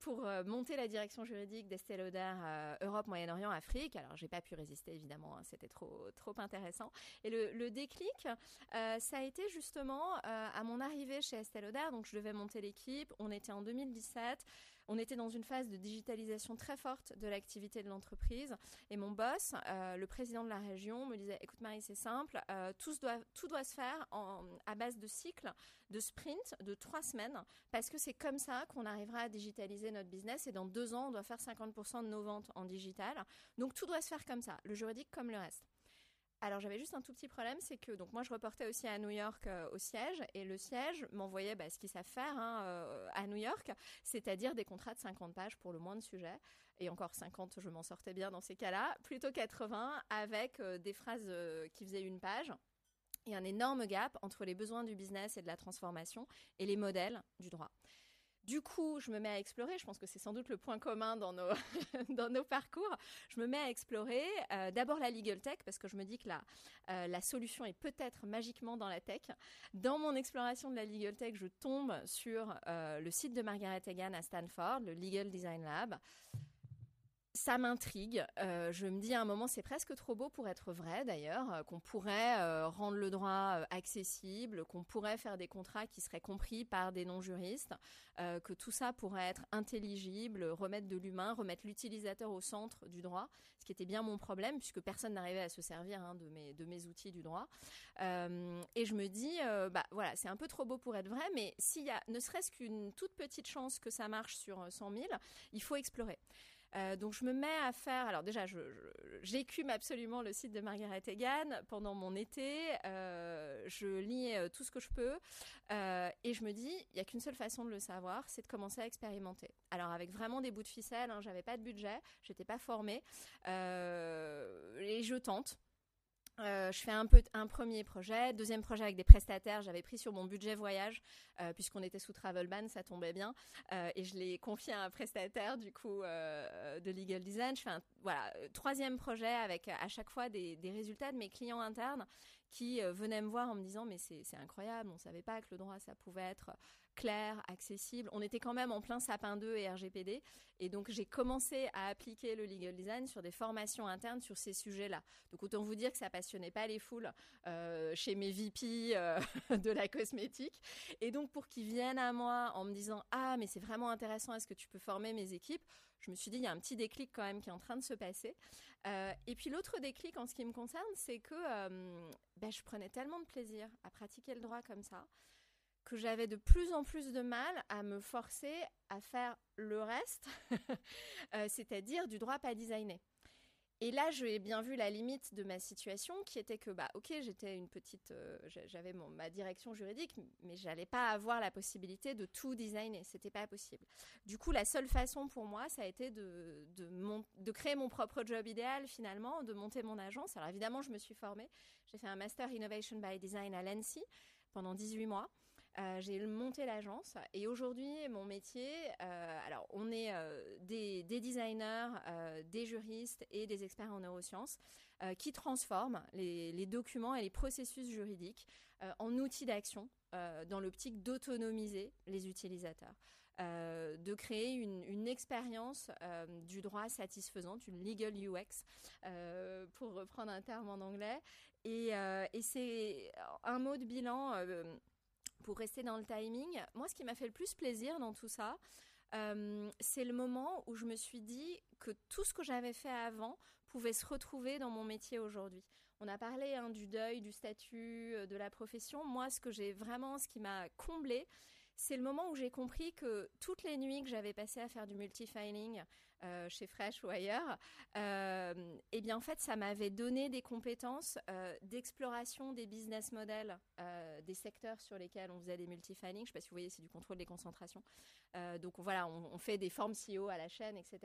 pour monter la direction juridique d'Estée Lauder Europe, Moyen-Orient, Afrique. Alors, j'ai pas pu résister, évidemment. Hein, c'était trop intéressant. Et le déclic, ça a été justement à mon arrivée chez Estée Lauder. Donc, je devais monter l'équipe. On était en 2017, on était dans une phase de digitalisation très forte de l'activité de l'entreprise. Et mon boss, le président de la région, me disait « Écoute Marie, c'est simple, tout doit se faire à base de cycles, de sprints de 3 semaines, parce que c'est comme ça qu'on arrivera à digitaliser notre business. Et dans 2 ans, on doit faire 50% de nos ventes en digital. Donc tout doit se faire comme ça, le juridique comme le reste. » Alors, j'avais juste un tout petit problème, c'est que donc moi, je reportais aussi à New York au siège, et le siège m'envoyait ce qu'ils savent faire hein, à New York, c'est-à-dire des contrats de 50 pages pour le moins de sujets. Et encore 50, je m'en sortais bien dans ces cas-là, plutôt 80 avec des phrases qui faisaient 1 page. Il y a un énorme gap entre les besoins du business et de la transformation et les modèles du droit. Du coup, je me mets à explorer, je pense que c'est sans doute le point commun dans nos, dans nos parcours, je me mets à explorer d'abord la legal tech, parce que je me dis que la solution est peut-être magiquement dans la tech. Dans mon exploration de la legal tech, je tombe sur le site de Margaret Egan à Stanford, le Legal Design Lab. Ça m'intrigue, je me dis à un moment c'est presque trop beau pour être vrai d'ailleurs, qu'on pourrait rendre le droit accessible, qu'on pourrait faire des contrats qui seraient compris par des non-juristes, que tout ça pourrait être intelligible, remettre de l'humain, remettre l'utilisateur au centre du droit, ce qui était bien mon problème puisque personne n'arrivait à se servir de mes outils du droit. Et je me dis, voilà, c'est un peu trop beau pour être vrai, mais s'il y a ne serait-ce qu'une toute petite chance que ça marche sur 100 000, il faut explorer. Donc je me mets à faire, alors déjà j'écume absolument le site de Margaret Egan pendant mon été, je lis tout ce que je peux et je me dis, il n'y a qu'une seule façon de le savoir, c'est de commencer à expérimenter. Alors avec vraiment des bouts de ficelle, hein, j'avais pas de budget, j'étais pas formée et je tente. Je fais un premier projet, deuxième projet avec des prestataires, j'avais pris sur mon budget voyage, puisqu'on était sous travel ban, ça tombait bien, et je l'ai confié à un prestataire du coup de Legal Design. Je fais troisième projet avec à chaque fois des résultats de mes clients internes qui venaient me voir en me disant mais c'est incroyable, on ne savait pas que le droit ça pouvait être clair, accessible. On était quand même en plein Sapin 2 et RGPD et donc j'ai commencé à appliquer le legal design sur des formations internes sur ces sujets-là. Donc autant vous dire que ça ne passionnait pas les foules chez mes VP de la cosmétique et donc pour qu'ils viennent à moi en me disant « Ah mais c'est vraiment intéressant, est-ce que tu peux former mes équipes ?» Je me suis dit, il y a un petit déclic quand même qui est en train de se passer. Et puis l'autre déclic en ce qui me concerne, c'est que je prenais tellement de plaisir à pratiquer le droit comme ça que j'avais de plus en plus de mal à me forcer à faire le reste, c'est-à-dire du droit pas designé. Et là, j'ai bien vu la limite de ma situation qui était que, j'étais une petite, j'avais ma direction juridique, mais j'allais pas avoir la possibilité de tout designer. C'était pas possible. Du coup, la seule façon pour moi, ça a été de créer mon propre job idéal finalement, de monter mon agence. Alors évidemment, je me suis formée. J'ai fait un Master Innovation by Design à l'ANSI pendant 18 mois. J'ai monté l'agence et aujourd'hui, mon métier, alors on est des designers, des juristes et des experts en neurosciences qui transforment les documents et les processus juridiques en outils d'action dans l'optique d'autonomiser les utilisateurs, de créer une expérience du droit satisfaisante, une legal UX, pour reprendre un terme en anglais. Et c'est un mot de bilan... Pour rester dans le timing, moi, ce qui m'a fait le plus plaisir dans tout ça, c'est le moment où je me suis dit que tout ce que j'avais fait avant pouvait se retrouver dans mon métier aujourd'hui. On a parlé du deuil, du statut, de la profession. Moi, ce qui m'a comblée, c'est le moment où j'ai compris que toutes les nuits que j'avais passées à faire du multifiling chez Fresh ou ailleurs, en fait, ça m'avait donné des compétences d'exploration des business models, des secteurs sur lesquels on faisait des multifiling. Je ne sais pas si vous voyez, c'est du contrôle des concentrations. Donc voilà, on fait des formes CEO à la chaîne, etc.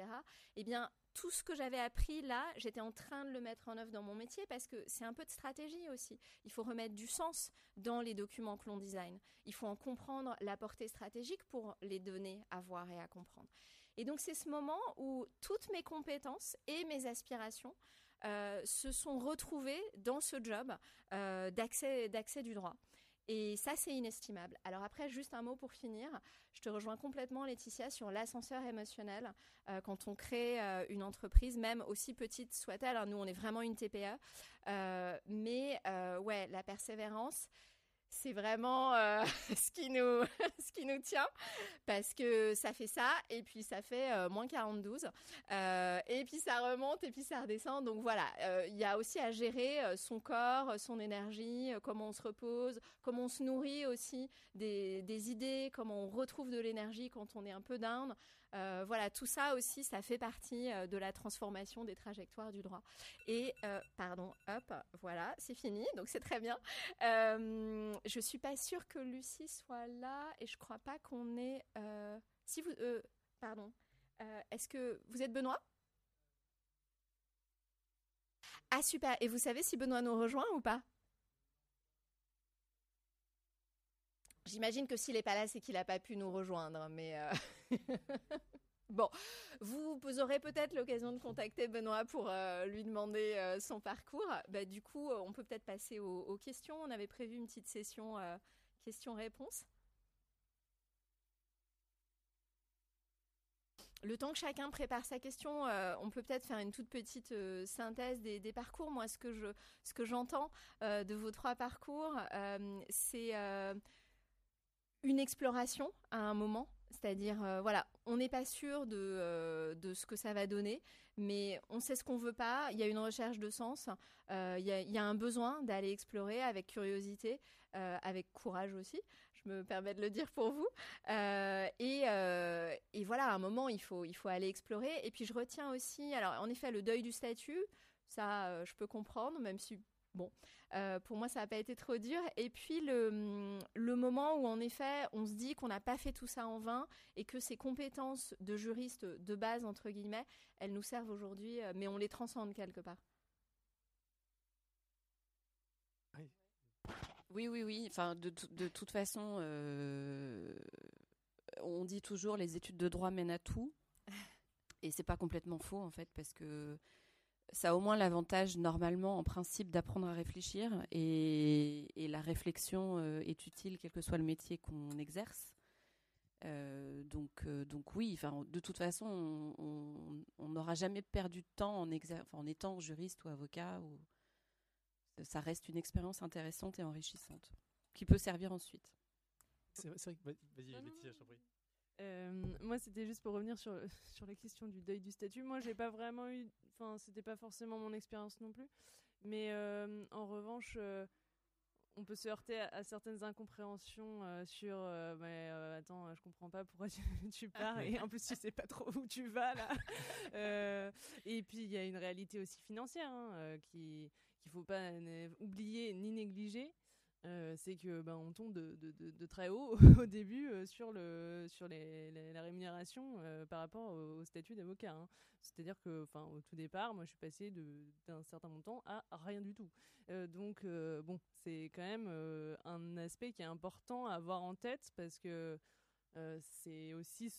Tout ce que j'avais appris là, j'étais en train de le mettre en œuvre dans mon métier parce que c'est un peu de stratégie aussi. Il faut remettre du sens dans les documents que l'on design. Il faut en comprendre la portée stratégique pour les donner à voir et à comprendre. Et donc, c'est ce moment où toutes mes compétences et mes aspirations se sont retrouvées dans ce job d'accès du droit. Et ça, c'est inestimable. Alors après, juste un mot pour finir. Je te rejoins complètement, Laetitia, sur l'ascenseur émotionnel. Quand on crée une entreprise, même aussi petite soit-elle, hein, nous, on est vraiment une TPE. La persévérance, c'est vraiment ce qui nous tient. Parce que ça fait ça, et puis ça fait moins 42. Et puis ça remonte, et puis ça redescend. Donc voilà, il y a aussi à gérer son corps, son énergie, comment on se repose, comment on se nourrit aussi des idées, comment on retrouve de l'énergie quand on est un peu down. Voilà, tout ça aussi, ça fait partie de la transformation des trajectoires du droit. Et, voilà, c'est fini, donc c'est très bien. Je suis pas sûre que Lucie soit là et je crois pas qu'on ait... est-ce que vous êtes Benoît ? Ah, super. Et vous savez si Benoît nous rejoint ou pas ? J'imagine que s'il n'est pas là, c'est qu'il n'a pas pu nous rejoindre, mais... Bon, vous aurez peut-être l'occasion de contacter Benoît pour lui demander son parcours. Bah, du coup, on peut peut-être passer aux questions. On avait prévu une petite session questions-réponses. Le temps que chacun prépare sa question, on peut peut-être faire une toute petite synthèse des parcours. Moi, ce que j'entends de vos trois parcours, c'est une exploration à un moment. C'est-à-dire, voilà, on n'est pas sûr de ce que ça va donner, mais on sait ce qu'on ne veut pas. Il y a une recherche de sens, il y a un besoin d'aller explorer avec curiosité, avec courage aussi, je me permets de le dire pour vous. Et voilà, à un moment, il faut aller explorer. Et puis, je retiens aussi, alors en effet, le deuil du statut, ça, je peux comprendre, même si... Bon, pour moi, ça n'a pas été trop dur. Et puis, le moment où, en effet, on se dit qu'on n'a pas fait tout ça en vain et que ces compétences de juriste de base, entre guillemets, elles nous servent aujourd'hui, mais on les transcende quelque part. Oui. Enfin, de toute façon, on dit toujours les études de droit mènent à tout. Et ce n'est pas complètement faux, en fait, parce que... Ça a au moins l'avantage, normalement, en principe, d'apprendre à réfléchir. Et la réflexion est utile, quel que soit le métier qu'on exerce. Donc oui, de toute façon, on n'aura jamais perdu de temps en étant juriste ou avocat. Ça reste une expérience intéressante et enrichissante, qui peut servir ensuite. C'est vrai que... Vas-y, Laetitia, je t'en prie. Moi, c'était juste pour revenir sur la question du deuil du statut. Moi, j'ai pas vraiment eu... Enfin, c'était pas forcément mon expérience non plus. Mais en revanche, on peut se heurter à certaines incompréhensions sur... attends, je comprends pas pourquoi tu pars. Et en plus, tu sais pas trop où tu vas, là. Et puis, il y a une réalité aussi financière qu'il faut pas oublier ni négliger. C'est que on tombe de très haut au début sur la rémunération par rapport au statut d'avocat. C'est-à-dire que, au tout départ, moi, je suis passée d'un certain montant à rien du tout. Donc, c'est quand même un aspect qui est important à avoir en tête parce que c'est aussi,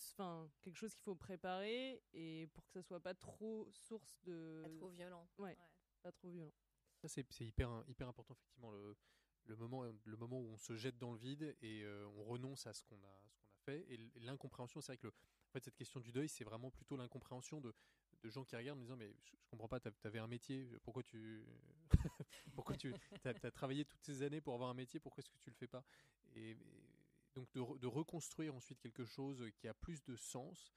quelque chose qu'il faut préparer et pour que ça soit pas trop source de. Pas trop violent. Ouais. Pas trop violent. Ça, c'est hyper important, effectivement. Le moment où on se jette dans le vide et on renonce à ce qu'on a fait. Et l'incompréhension, c'est vrai que cette question du deuil, c'est vraiment plutôt l'incompréhension de gens qui regardent en disant « Mais je comprends pas, t'avais un métier, pourquoi tu t'as travaillé toutes ces années pour avoir un métier, pourquoi est-ce que tu le fais pas ?» et donc de reconstruire ensuite quelque chose qui a plus de sens.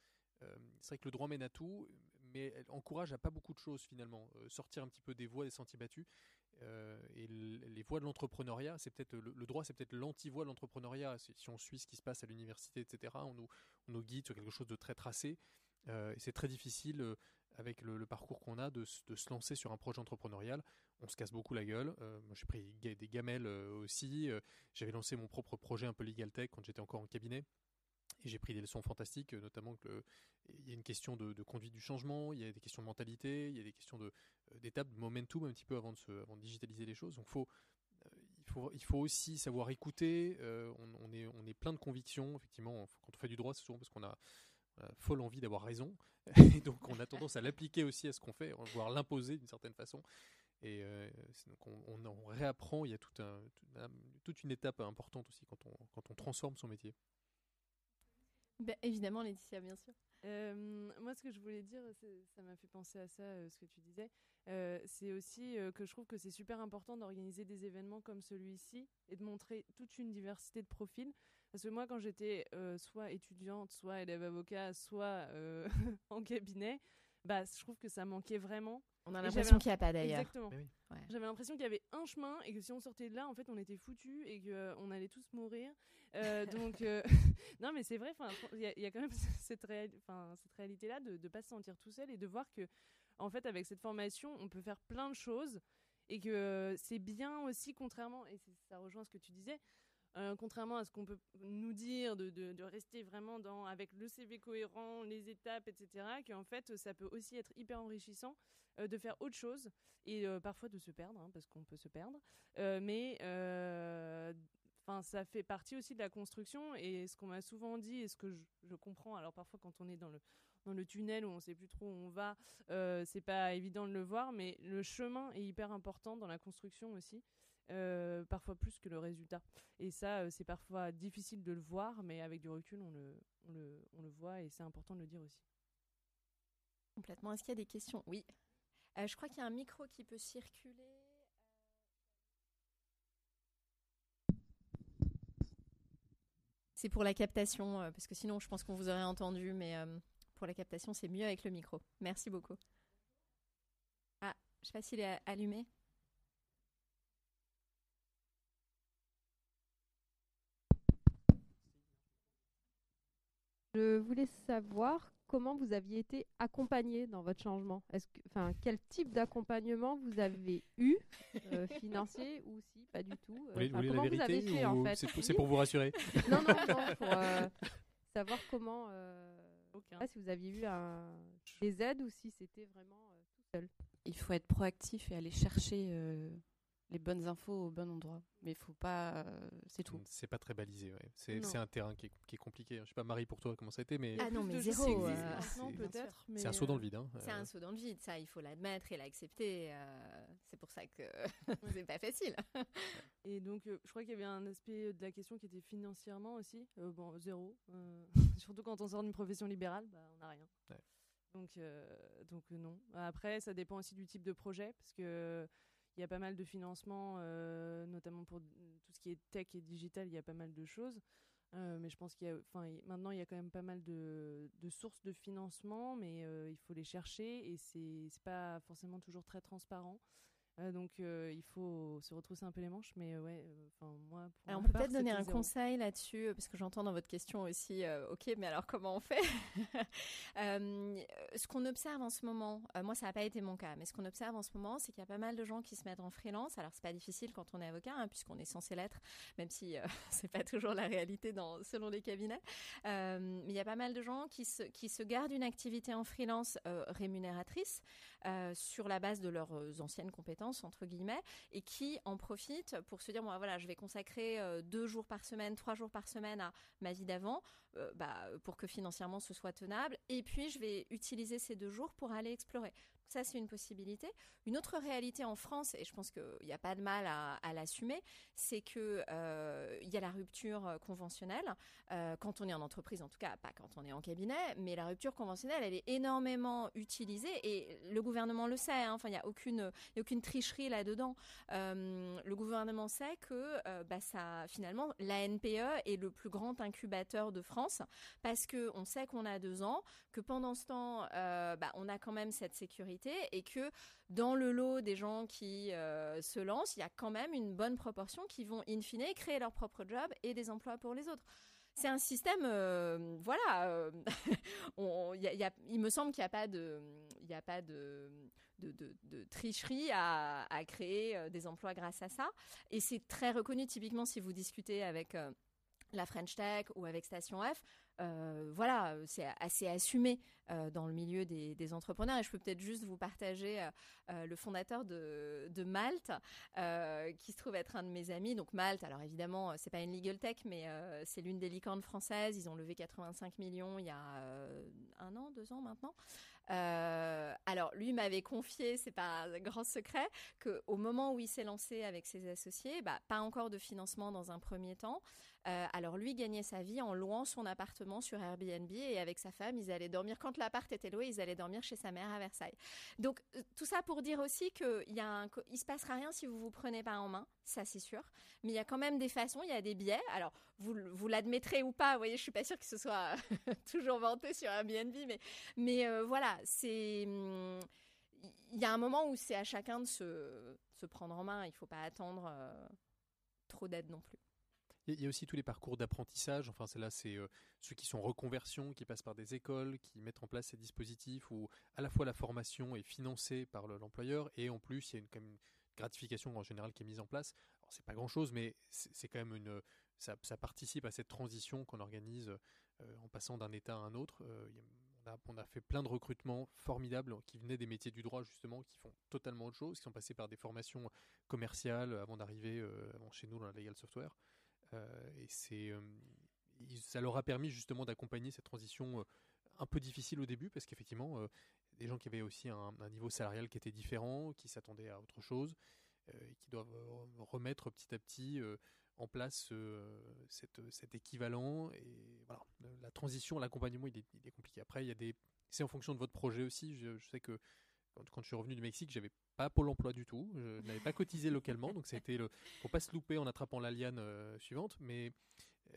C'est vrai que le droit mène à tout, mais elle encourage à pas beaucoup de choses finalement. Sortir un petit peu des voies, des sentiers battus. Et les voies de l'entrepreneuriat, c'est peut-être le droit, c'est peut-être l'anti-voie de l'entrepreneuriat. Si on suit ce qui se passe à l'université, etc., on nous guide sur quelque chose de très tracé. Et c'est très difficile avec le parcours qu'on a de se lancer sur un projet entrepreneurial. On se casse beaucoup la gueule. Moi, j'ai pris des gamelles aussi. J'avais lancé mon propre projet un peu legal tech quand j'étais encore en cabinet. Et j'ai pris des leçons fantastiques, notamment qu'il y a une question de conduite du changement, il y a des questions de mentalité, il y a des questions d'étapes, de momentum un petit peu avant de digitaliser les choses. Donc il faut aussi savoir écouter, on est plein de convictions. Effectivement, quand on fait du droit, c'est souvent parce qu'on a folle envie d'avoir raison. Et donc on a tendance à l'appliquer aussi à ce qu'on fait, voire l'imposer d'une certaine façon. Et donc on réapprend, il y a toute une étape importante aussi quand on transforme son métier. Ben, évidemment, Laetitia, bien sûr. Moi, ce que je voulais dire, ça m'a fait penser à ça, ce que tu disais. C'est aussi que je trouve que c'est super important d'organiser des événements comme celui-ci et de montrer toute une diversité de profils. Parce que moi, quand j'étais soit étudiante, soit élève avocat, soit en cabinet, je trouve que ça manquait vraiment. On a l'impression qu'il n'y a pas d'ailleurs. Exactement. Oui. Ouais. J'avais l'impression qu'il y avait un chemin et que si on sortait de là, en fait, on était foutus et qu'on allait tous mourir. Non, mais c'est vrai, il y a quand même cette réalité-là de ne pas se sentir tout seul et de voir que, en fait, avec cette formation, on peut faire plein de choses et que c'est bien aussi, contrairement, et ça rejoint ce que tu disais, contrairement à ce qu'on peut nous dire de rester vraiment avec le CV cohérent, les étapes, etc., qu'en fait, ça peut aussi être hyper enrichissant de faire autre chose et parfois de se perdre, parce qu'on peut se perdre, mais Enfin, ça fait partie aussi de la construction, et ce qu'on m'a souvent dit, et ce que je comprends, alors parfois quand on est dans le tunnel où on ne sait plus trop où on va, c'est pas évident de le voir, mais le chemin est hyper important dans la construction aussi, parfois plus que le résultat. Et ça, c'est parfois difficile de le voir, mais avec du recul, on le voit, et c'est important de le dire aussi. Complètement. Est-ce qu'il y a des questions ? Oui. Je crois qu'il y a un micro qui peut circuler. C'est pour la captation, parce que sinon, je pense qu'on vous aurait entendu, mais pour la captation, c'est mieux avec le micro. Merci beaucoup. Ah, je ne sais pas s'il est allumé. Je voulais savoir comment vous aviez été accompagné dans votre changement. Quel type d'accompagnement vous avez eu, financier ou si, pas du tout. Vous voulez la vérité, vous avez fait, en fait. C'est pour vous rassurer. Non, pour savoir comment, si vous aviez eu des aides ou si c'était vraiment tout seul. Il faut être proactif et aller chercher les bonnes infos au bon endroit. Mais il faut pas... c'est tout. C'est pas très balisé, ouais. C'est un terrain qui est compliqué. Je sais pas, Marie, pour toi, comment ça a été, mais... Ah non, mais zéro. Non, peut-être, mais... C'est un saut dans le vide. Hein. C'est un saut dans le vide, ça, il faut l'admettre et l'accepter. C'est pour ça que c'est pas facile. Et donc, je crois qu'il y avait un aspect de la question qui était financièrement aussi. Zéro. Surtout quand on sort d'une profession libérale, on n'a rien. Ouais. Donc non. Après, ça dépend aussi du type de projet, parce que... Il y a pas mal de financements, notamment pour tout ce qui est tech et digital, il y a pas mal de choses. Mais je pense maintenant, il y a quand même pas mal de sources de financement, mais il faut les chercher et c'est pas forcément toujours très transparent. Donc, il faut se retrousser un peu les manches. Mais moi... Alors, on peut peut-être donner un conseil là-dessus, parce que j'entends dans votre question aussi, OK, mais alors comment on fait ? Ce qu'on observe en ce moment, moi, ça n'a pas été mon cas, mais ce qu'on observe en ce moment, c'est qu'il y a pas mal de gens qui se mettent en freelance. Alors, ce n'est pas difficile quand on est avocat, hein, puisqu'on est censé l'être, même si ce n'est pas toujours la réalité selon les cabinets. Mais il y a pas mal de gens qui se gardent une activité en freelance rémunératrice sur la base de leurs anciennes compétences, entre guillemets, et qui en profite pour se dire, bon, voilà, je vais consacrer 2 jours par semaine, 3 jours par semaine à ma vie d'avant, pour que financièrement ce soit tenable, et puis je vais utiliser ces 2 jours pour aller explorer. Ça, c'est une possibilité. Une autre réalité en France, et je pense qu'il n'y a pas de mal à l'assumer, c'est qu'il y a la rupture conventionnelle, quand on est en entreprise, en tout cas, pas quand on est en cabinet, mais la rupture conventionnelle, elle est énormément utilisée, et le gouvernement le sait, hein, il n'y a aucune tricherie là-dedans. Le gouvernement sait que ça, finalement, l'ANPE est le plus grand incubateur de France, parce qu'on sait qu'on a 2 ans, que pendant ce temps, on a quand même cette sécurité, et que dans le lot des gens qui se lancent, il y a quand même une bonne proportion qui vont in fine créer leur propre job et des emplois pour les autres. C'est un système, il me semble qu'il n'y a pas de tricherie à créer des emplois grâce à ça. Et c'est très reconnu, typiquement, si vous discutez avec la French Tech ou avec Station F, c'est assez assumé dans le milieu des entrepreneurs. Et je peux peut-être juste vous partager le fondateur de Malte, qui se trouve être un de mes amis. Donc Malte, alors évidemment, c'est pas une legal tech, mais c'est l'une des licornes françaises. Ils ont levé 85 millions il y a 1 an, 2 ans maintenant. Alors lui m'avait confié, c'est pas un grand secret, qu'au moment où il s'est lancé avec ses associés, pas encore de financement dans un premier temps. Alors lui gagnait sa vie en louant son appartement sur Airbnb, et avec sa femme, ils allaient dormir, quand l'appart était loué, ils allaient dormir chez sa mère à Versailles. Donc tout ça pour dire aussi qu'il se passera rien si vous vous prenez pas en main, ça c'est sûr, mais il y a quand même des façons, il y a des biais. Alors vous l'admettrez ou pas, vous voyez, je suis pas sûre que ce soit toujours vanté sur Airbnb, mais voilà, c'est... Il y a un moment où c'est à chacun de se prendre en main, il faut pas attendre trop d'aide non plus. Il y a aussi tous les parcours d'apprentissage, ceux qui sont en reconversion, qui passent par des écoles, qui mettent en place ces dispositifs où à la fois la formation est financée par l'employeur, et en plus il y a quand même une gratification en général qui est mise en place. Alors, c'est pas grand chose, mais c'est quand même ça participe à cette transition qu'on organise en passant d'un état à un autre. On a fait plein de recrutements formidables qui venaient des métiers du droit, justement, qui font totalement autre chose, qui sont passés par des formations commerciales avant d'arriver chez nous dans la Legal Software. Et c'est... ça leur a permis justement d'accompagner cette transition un peu difficile au début, parce qu'effectivement, des gens qui avaient aussi un niveau salarial qui était différent, qui s'attendaient à autre chose, et qui doivent remettre petit à petit en place cet équivalent. Et voilà, la transition, l'accompagnement, il est compliqué. Après, c'est en fonction de votre projet aussi. Je sais que quand je suis revenu du Mexique, j'avais pas Pôle emploi du tout, je n'avais pas cotisé localement, donc ça a été faut pas se louper en attrapant la liane suivante, mais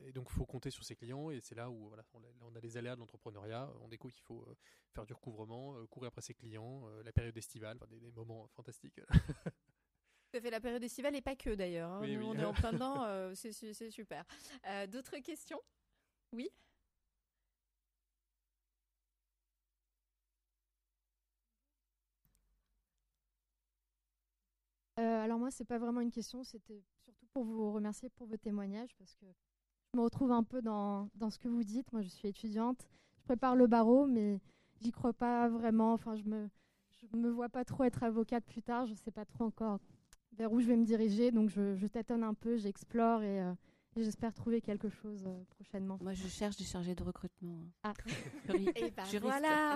et donc faut compter sur ses clients, et c'est là où voilà, on a les aléas de l'entrepreneuriat, on découvre qu'il faut faire du recouvrement, courir après ses clients, la période estivale, enfin, des moments fantastiques. Tout à fait, la période estivale et pas que d'ailleurs, hein. Oui, nous oui. On est en plein dedans, c'est super. D'autres questions? Oui. Alors moi, c'est pas vraiment une question, c'était surtout pour vous remercier pour vos témoignages, parce que je me retrouve un peu dans ce que vous dites. Moi, je suis étudiante, je prépare le barreau, mais j'y crois pas vraiment. Enfin, je me vois pas trop être avocate plus tard, je sais pas trop encore vers où je vais me diriger, donc je tâtonne un peu, j'explore et j'espère trouver quelque chose prochainement. Moi, je cherche des chargés de recrutement. Ah. Et bah, voilà.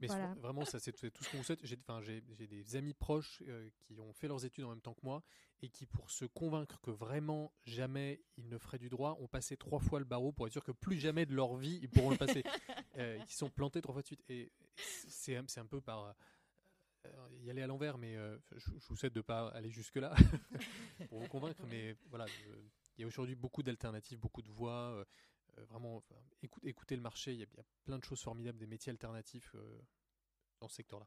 Mais voilà. Vraiment, ça, c'est tout ce qu'on vous souhaite. J'ai des amis proches qui ont fait leurs études en même temps que moi et qui, pour se convaincre que vraiment jamais ils ne feraient du droit, ont passé 3 fois le barreau pour être sûr que plus jamais de leur vie ils pourront le passer. Ils sont plantés 3 fois de suite. Et c'est un peu par... y aller à l'envers, mais je vous souhaite de ne pas aller jusque-là pour vous convaincre. Mais voilà, il y a aujourd'hui beaucoup d'alternatives, beaucoup de voies... vraiment, enfin, écoutez le marché, il y a plein de choses formidables, des métiers alternatifs dans ce secteur-là.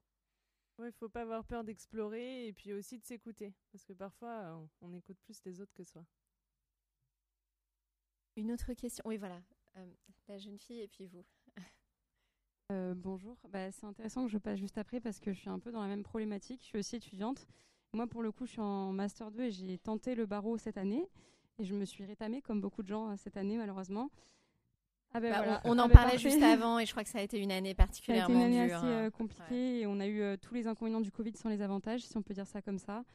Ouais, il ne faut pas avoir peur d'explorer et puis aussi de s'écouter, parce que parfois on écoute plus les autres que soi. Une autre question? Oui, voilà, la jeune fille et puis vous. Bonjour, c'est intéressant que je passe juste après parce que je suis un peu dans la même problématique, je suis aussi étudiante. Moi pour le coup je suis en Master 2 et j'ai tenté le barreau cette année. Et je me suis rétamée, comme beaucoup de gens cette année, malheureusement. Ah ben voilà. On en parlait juste avant, et je crois que ça a été une année particulièrement dure. Ça a été une année dure, assez compliquée, ouais. Et on a eu tous les inconvénients du Covid sans les avantages, si on peut dire ça comme ça.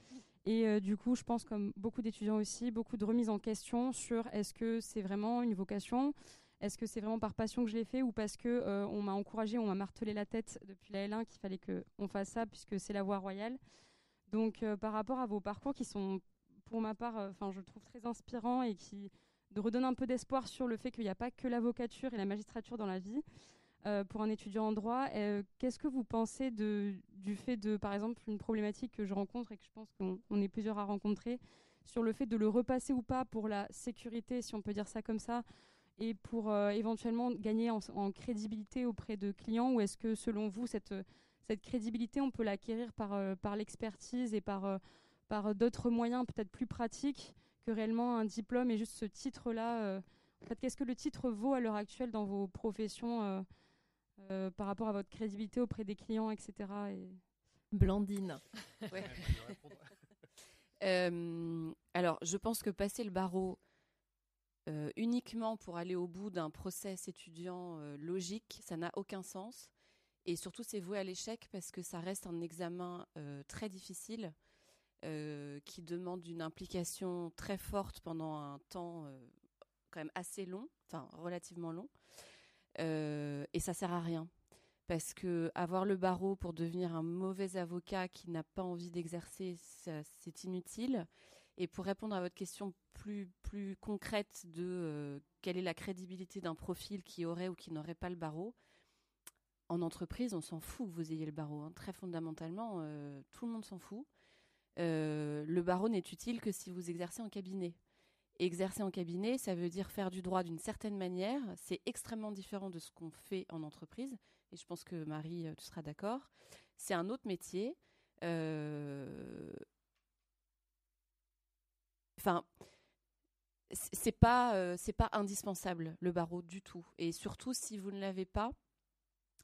Et du coup, je pense, comme beaucoup d'étudiants aussi, beaucoup de remises en question sur est-ce que c'est vraiment une vocation ? Est-ce que c'est vraiment par passion que je l'ai fait ou parce qu'on m'a encouragée, on m'a martelé la tête depuis la L1 qu'il fallait qu'on fasse ça, puisque c'est la voie royale. Donc, par rapport à vos parcours qui sont... Pour ma part, je le trouve très inspirant et qui redonne un peu d'espoir sur le fait qu'il n'y a pas que l'avocature et la magistrature dans la vie. Pour un étudiant en droit, qu'est-ce que vous pensez du fait de, par exemple, une problématique que je rencontre et que je pense qu'on est plusieurs à rencontrer, sur le fait de le repasser ou pas pour la sécurité, si on peut dire ça comme ça, et pour éventuellement gagner en crédibilité auprès de clients, ou est-ce que, selon vous, cette crédibilité, on peut l'acquérir par l'expertise et par d'autres moyens peut-être plus pratiques que réellement un diplôme et juste ce titre-là. En fait, qu'est-ce que le titre vaut à l'heure actuelle dans vos professions par rapport à votre crédibilité auprès des clients, etc. Blandine. Ouais. Alors, je pense que passer le barreau uniquement pour aller au bout d'un process étudiant logique, ça n'a aucun sens. Et surtout, c'est voué à l'échec parce que ça reste un examen très difficile. Qui demande une implication très forte pendant un temps quand même assez long, enfin relativement long, et ça sert à rien parce que avoir le barreau pour devenir un mauvais avocat qui n'a pas envie d'exercer, c'est inutile. Et pour répondre à votre question plus concrète de quelle est la crédibilité d'un profil qui aurait ou qui n'aurait pas le barreau. En entreprise, on s'en fout que vous ayez le barreau, hein. Très fondamentalement, tout le monde s'en fout. Le barreau n'est utile que si vous exercez en cabinet. Exercer en cabinet, ça veut dire faire du droit d'une certaine manière. C'est extrêmement différent de ce qu'on fait en entreprise. Et je pense que Marie, tu seras d'accord. C'est un autre métier. Enfin, c'est pas indispensable, le barreau, du tout. Et surtout, si vous ne l'avez pas,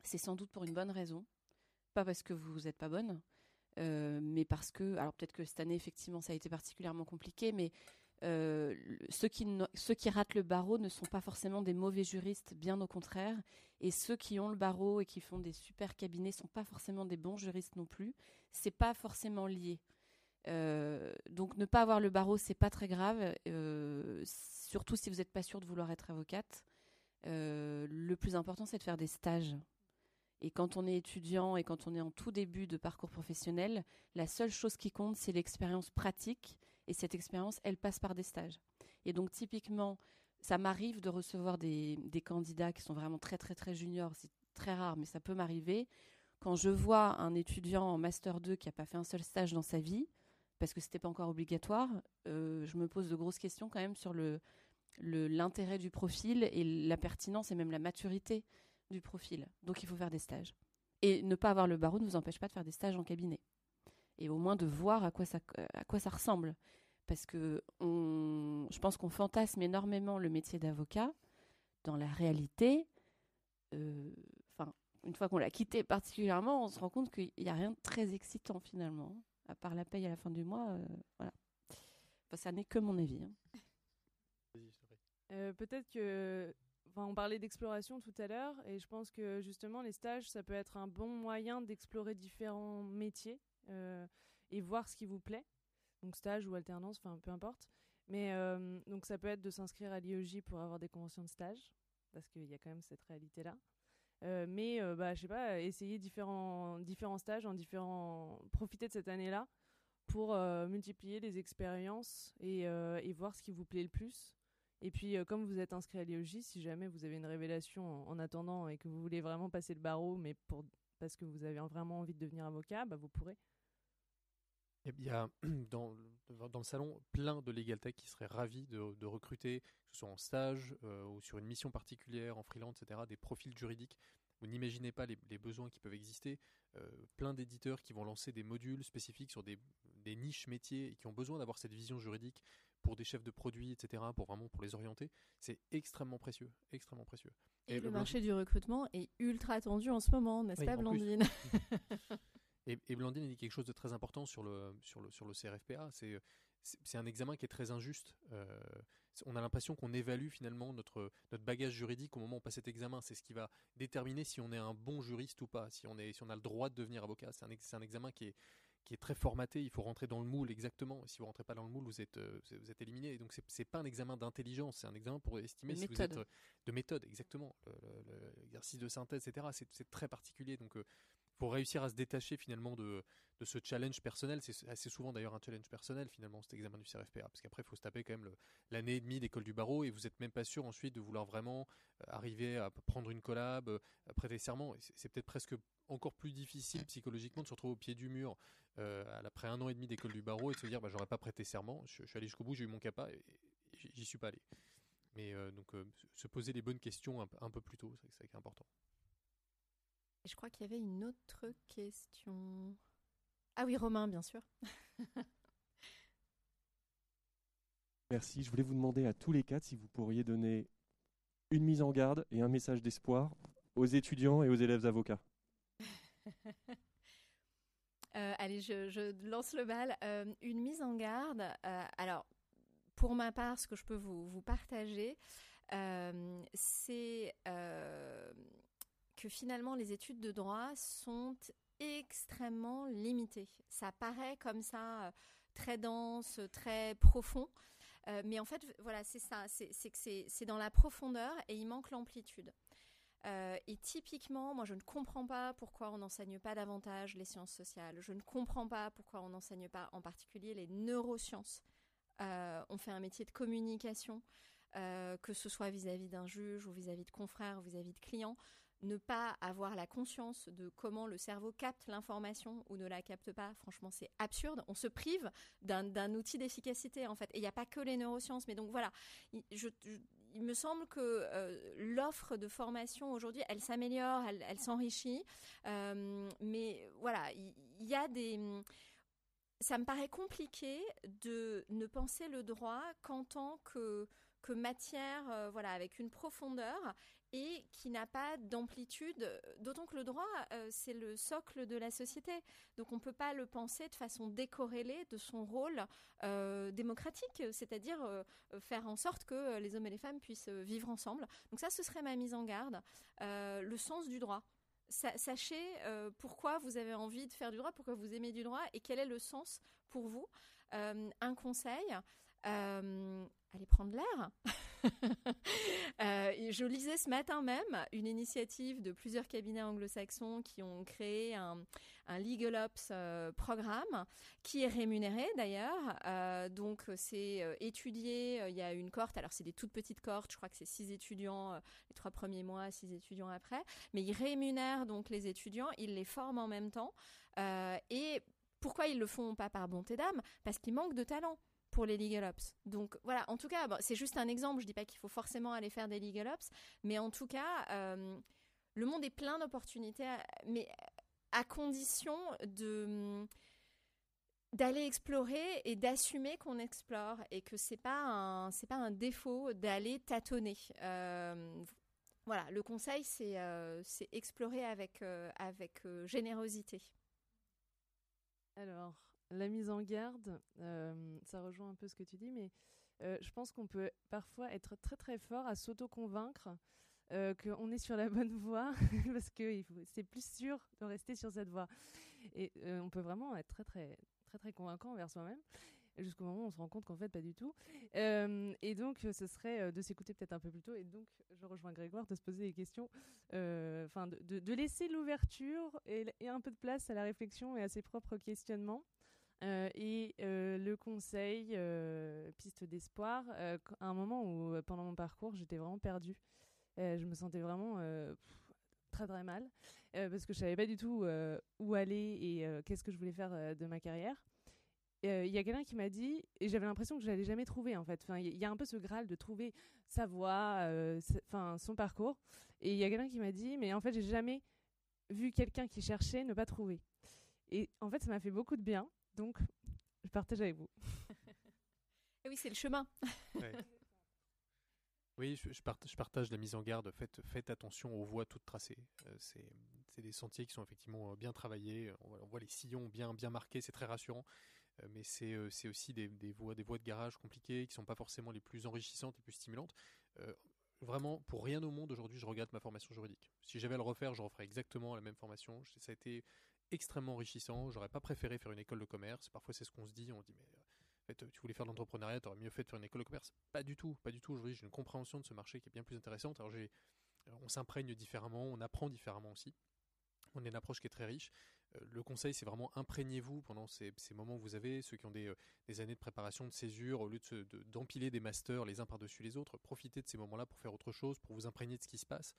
c'est sans doute pour une bonne raison. Pas parce que vous n'êtes pas bonne. Mais parce que, alors peut-être que cette année effectivement ça a été particulièrement compliqué, mais ceux qui ratent le barreau ne sont pas forcément des mauvais juristes, bien au contraire, et ceux qui ont le barreau et qui font des super cabinets ne sont pas forcément des bons juristes non plus, c'est pas forcément lié. Donc ne pas avoir le barreau, c'est pas très grave, surtout si vous n'êtes pas sûr de vouloir être avocate. Le plus important, c'est de faire des stages. Et quand on est étudiant et quand on est en tout début de parcours professionnel, la seule chose qui compte, c'est l'expérience pratique. Et cette expérience, elle passe par des stages. Et donc typiquement, ça m'arrive de recevoir des candidats qui sont vraiment très, très, très juniors. C'est très rare, mais ça peut m'arriver. Quand je vois un étudiant en Master 2 qui n'a pas fait un seul stage dans sa vie, parce que ce n'était pas encore obligatoire, je me pose de grosses questions quand même sur l'intérêt du profil et la pertinence et même la maturité du profil. Donc il faut faire des stages. Et ne pas avoir le barreau ne vous empêche pas de faire des stages en cabinet. Et au moins de voir à quoi ça ressemble. Parce que je pense qu'on fantasme énormément le métier d'avocat. Dans la réalité, une fois qu'on l'a quitté particulièrement, on se rend compte qu'il n'y a rien de très excitant finalement. À part la paye à la fin du mois, voilà. Enfin, ça n'est que mon avis. Hein. Peut-être que... on parlait d'exploration tout à l'heure et je pense que justement les stages, ça peut être un bon moyen d'explorer différents métiers et voir ce qui vous plaît. Donc stage ou alternance, peu importe. Mais donc ça peut être de s'inscrire à l'IEJ pour avoir des conventions de stage parce qu'il y a quand même cette réalité-là. Essayer différents stages, profiter de cette année-là pour multiplier les expériences et voir ce qui vous plaît le plus. Et puis, comme vous êtes inscrit à l'IEJ, si jamais vous avez une révélation en attendant et que vous voulez vraiment passer le barreau, mais parce que vous avez vraiment envie de devenir avocat, vous pourrez. Et il y a dans le salon plein de Legal Tech qui seraient ravis de recruter, que ce soit en stage ou sur une mission particulière, en freelance, etc., des profils juridiques. Vous n'imaginez pas les besoins qui peuvent exister. Plein d'éditeurs qui vont lancer des modules spécifiques sur des niches métiers et qui ont besoin d'avoir cette vision juridique pour des chefs de produits, etc., pour les orienter. C'est extrêmement précieux, extrêmement précieux. Et le marché du recrutement est ultra tendu en ce moment, n'est-ce pas, Blandine ? et Blandine a dit quelque chose de très important sur le CRFPA. C'est un examen qui est très injuste. On a l'impression qu'on évalue finalement notre bagage juridique au moment où on passe cet examen. C'est ce qui va déterminer si on est un bon juriste ou pas, si on a le droit de devenir avocat. C'est un examen qui est très formaté, il faut rentrer dans le moule exactement. Si vous ne rentrez pas dans le moule, vous êtes éliminé. Et donc, ce n'est pas un examen d'intelligence, c'est un examen pour estimer si vous êtes de méthode, exactement. L'exercice de synthèse, etc., c'est très particulier. Donc, il faut réussir à se détacher finalement de ce challenge personnel. C'est assez souvent d'ailleurs un challenge personnel finalement, cet examen du CRFPA. Parce qu'après, il faut se taper quand même l'année et demie d'école du barreau et vous n'êtes même pas sûr ensuite de vouloir vraiment arriver à prendre une collab, prêter serment. C'est peut-être presque encore plus difficile psychologiquement de se retrouver au pied du mur après un an et demi d'école du barreau et de se dire j'aurais pas prêté serment, je suis allé jusqu'au bout, j'ai eu mon CAPA et j'y suis pas allé. Mais se poser les bonnes questions un peu plus tôt, c'est ça qui est important. Je crois qu'il y avait une autre question. Ah oui, Romain, bien sûr. Merci, je voulais vous demander à tous les quatre si vous pourriez donner une mise en garde et un message d'espoir aux étudiants et aux élèves avocats. Allez, je lance le bal. Une mise en garde. Alors, pour ma part, ce que je peux vous partager, c'est que finalement, les études de droit sont extrêmement limitées. Ça paraît comme ça, très dense, très profond. Mais en fait, voilà, c'est ça. C'est que c'est dans la profondeur et il manque l'amplitude. Et typiquement, moi je ne comprends pas pourquoi on n'enseigne pas davantage les sciences sociales. Je ne comprends pas pourquoi on n'enseigne pas en particulier les neurosciences. On fait un métier de communication, que ce soit vis-à-vis d'un juge ou vis-à-vis de confrères ou vis-à-vis de clients. Ne pas avoir la conscience de comment le cerveau capte l'information ou ne la capte pas, franchement, c'est absurde. On se prive d'un outil d'efficacité, en fait. Et il n'y a pas que les neurosciences. Mais donc, voilà, il me semble que l'offre de formation aujourd'hui, elle s'améliore, elle s'enrichit. Mais voilà, il y a des... Ça me paraît compliqué de ne penser le droit qu'en tant que matière, avec une profondeur et qui n'a pas d'amplitude, d'autant que le droit, c'est le socle de la société. Donc on ne peut pas le penser de façon décorrélée de son rôle démocratique, c'est-à-dire faire en sorte que les hommes et les femmes puissent vivre ensemble. Donc ça, ce serait ma mise en garde, le sens du droit. Sachez pourquoi vous avez envie de faire du droit, pourquoi vous aimez du droit et quel est le sens pour vous. Un conseil, allez prendre l'air. Je lisais ce matin même une initiative de plusieurs cabinets anglo-saxons qui ont créé un Legal Ops programme qui est rémunéré d'ailleurs. Donc c'est étudié, il y a une cohorte, alors c'est des toutes petites cohortes, je crois que c'est 6 étudiants les 3 premiers mois, 6 étudiants après, mais ils rémunèrent donc les étudiants, ils les forment en même temps. Et pourquoi ils le font pas par bonté d'âme? Parce qu'ils manquent de talent pour les Legal Ops. Donc voilà, en tout cas, bon, c'est juste un exemple, je ne dis pas qu'il faut forcément aller faire des Legal Ops, mais en tout cas, le monde est plein d'opportunités, mais à condition d'aller explorer et d'assumer qu'on explore, et que ce n'est pas un défaut d'aller tâtonner. Voilà, le conseil, c'est explorer avec générosité. Alors... La mise en garde, ça rejoint un peu ce que tu dis, mais je pense qu'on peut parfois être très très fort à s'auto-convaincre qu'on est sur la bonne voie parce que c'est plus sûr de rester sur cette voie. Et on peut vraiment être très très très très convaincant envers soi-même jusqu'au moment où on se rend compte qu'en fait pas du tout. Et donc ce serait de s'écouter peut-être un peu plus tôt. Et donc je rejoins Grégoire de se poser des questions, enfin de laisser l'ouverture et un peu de place à la réflexion et à ses propres questionnements. Et le conseil, piste d'espoir, à un moment où pendant mon parcours j'étais vraiment perdue, je me sentais vraiment très très mal parce que je savais pas du tout où aller et qu'est-ce que je voulais faire de ma carrière. Il y a quelqu'un qui m'a dit, et j'avais l'impression que je l'allais jamais trouver en fait, enfin, il y a un peu ce graal de trouver sa voie, son parcours, et il y a quelqu'un qui m'a dit mais en fait j'ai jamais vu quelqu'un qui cherchait ne pas trouver, et en fait ça m'a fait beaucoup de bien. Donc, je partage avec vous. Et oui, c'est le chemin. Ouais. Oui, je partage la mise en garde. Faites attention aux voies toutes tracées. C'est des sentiers qui sont effectivement bien travaillés. On voit les sillons bien marqués. C'est très rassurant. Mais c'est aussi des voies de garage compliquées qui ne sont pas forcément les plus enrichissantes, les plus stimulantes. Vraiment, pour rien au monde, aujourd'hui, je regrette ma formation juridique. Si j'avais à le refaire, je referais exactement la même formation. Ça a été... extrêmement enrichissant, j'aurais pas préféré faire une école de commerce, parfois c'est ce qu'on se dit, on se dit mais en fait, tu voulais faire de l'entrepreneuriat, t'aurais mieux fait de faire une école de commerce, pas du tout, aujourd'hui j'ai une compréhension de ce marché qui est bien plus intéressante, alors on s'imprègne différemment, on apprend différemment aussi, on a une approche qui est très riche, le conseil c'est vraiment imprégnez-vous pendant ces moments que vous avez, ceux qui ont des années de préparation, de césure, au lieu d'empiler des masters les uns par-dessus les autres, profitez de ces moments-là pour faire autre chose, pour vous imprégner de ce qui se passe.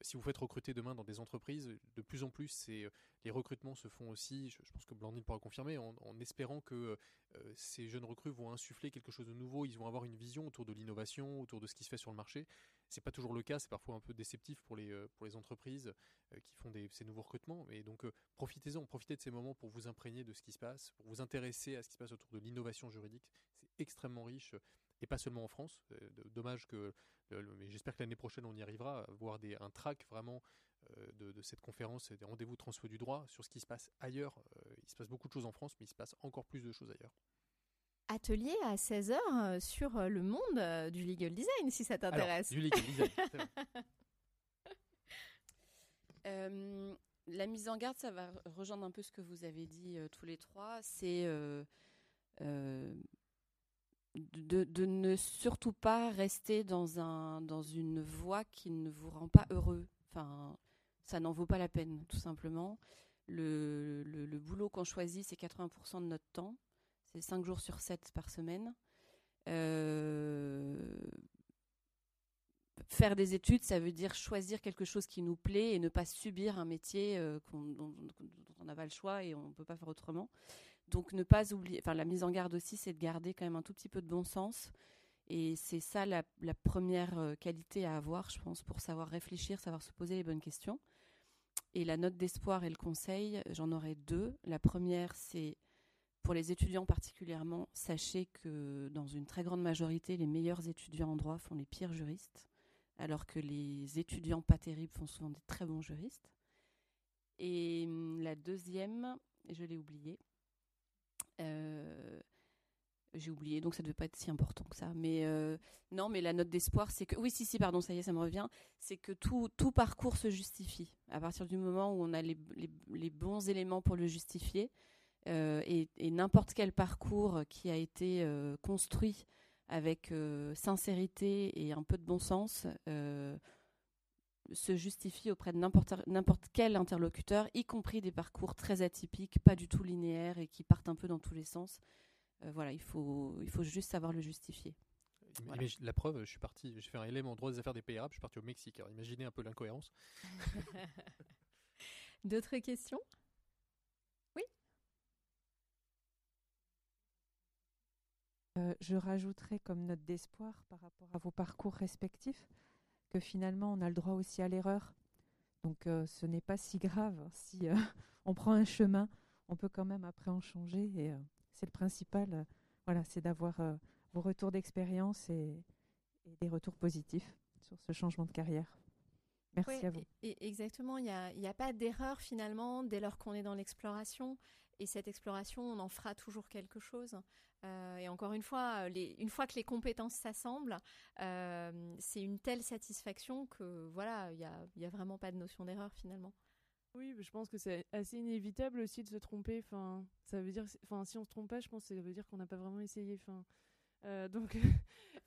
Si vous faites recruter demain dans des entreprises, de plus en plus, les recrutements se font aussi, je pense que Blandine pourra confirmer, en espérant que ces jeunes recrues vont insuffler quelque chose de nouveau, ils vont avoir une vision autour de l'innovation, autour de ce qui se fait sur le marché. C'est pas toujours le cas, c'est parfois un peu déceptif pour les entreprises qui font ces nouveaux recrutements. Et donc profitez-en, profitez de ces moments pour vous imprégner de ce qui se passe, pour vous intéresser à ce qui se passe autour de l'innovation juridique. C'est extrêmement riche. Et pas seulement en France, dommage que, mais j'espère que l'année prochaine on y arrivera, voir un track vraiment de cette conférence, des rendez-vous transfo du droit sur ce qui se passe ailleurs. Il se passe beaucoup de choses en France, mais il se passe encore plus de choses ailleurs. Atelier à 16h sur le monde du legal design, si ça t'intéresse. Alors, du legal design, c'est vrai. La mise en garde, ça va rejoindre un peu ce que vous avez dit tous les trois, c'est... De ne surtout pas rester dans une voie qui ne vous rend pas heureux. Enfin, ça n'en vaut pas la peine, tout simplement. Le boulot qu'on choisit, c'est 80% de notre temps. C'est 5 jours sur 7 par semaine. Faire des études, ça veut dire choisir quelque chose qui nous plaît et ne pas subir un métier dont on n'a pas le choix et on ne peut pas faire autrement. Donc ne pas oublier, enfin la mise en garde aussi, c'est de garder quand même un tout petit peu de bon sens. Et c'est ça la première qualité à avoir, je pense, pour savoir réfléchir, savoir se poser les bonnes questions. Et la note d'espoir et le conseil, j'en aurais 2. La première, c'est pour les étudiants particulièrement, sachez que dans une très grande majorité, les meilleurs étudiants en droit font les pires juristes. Alors que les étudiants pas terribles font souvent des très bons juristes. Et la deuxième, je l'ai oubliée, j'ai oublié, donc ça devait pas être si important que ça. Mais non, mais la note d'espoir, c'est que... Oui, si, pardon, ça y est, ça me revient. C'est que tout parcours se justifie à partir du moment où on a les bons éléments pour le justifier. Et n'importe quel parcours qui a été construit avec sincérité et un peu de bon sens se justifie auprès de n'importe quel interlocuteur, y compris des parcours très atypiques, pas du tout linéaires et qui partent un peu dans tous les sens. Voilà, il faut juste savoir le justifier. Voilà. La preuve, j'ai fait un LM en droit des affaires des pays arabes, je suis parti au Mexique. Alors imaginez un peu l'incohérence. D'autres questions ? Je rajouterais comme note d'espoir par rapport à vos parcours respectifs que finalement on a le droit aussi à l'erreur. Donc ce n'est pas si grave. Si on prend un chemin, on peut quand même après en changer. Et c'est le principal, voilà, c'est d'avoir vos retours d'expérience et des retours positifs sur ce changement de carrière. Merci à vous. Exactement, il n'y a pas d'erreur finalement dès lors qu'on est dans l'exploration. Et cette exploration, on en fera toujours quelque chose. Et encore une fois, une fois que les compétences s'assemblent, c'est une telle satisfaction que voilà, il n'y a vraiment pas de notion d'erreur finalement. Oui, je pense que c'est assez inévitable aussi de se tromper. Enfin, ça veut dire, enfin, si on se trompe pas, je pense que ça veut dire qu'on n'a pas vraiment essayé. Enfin, donc,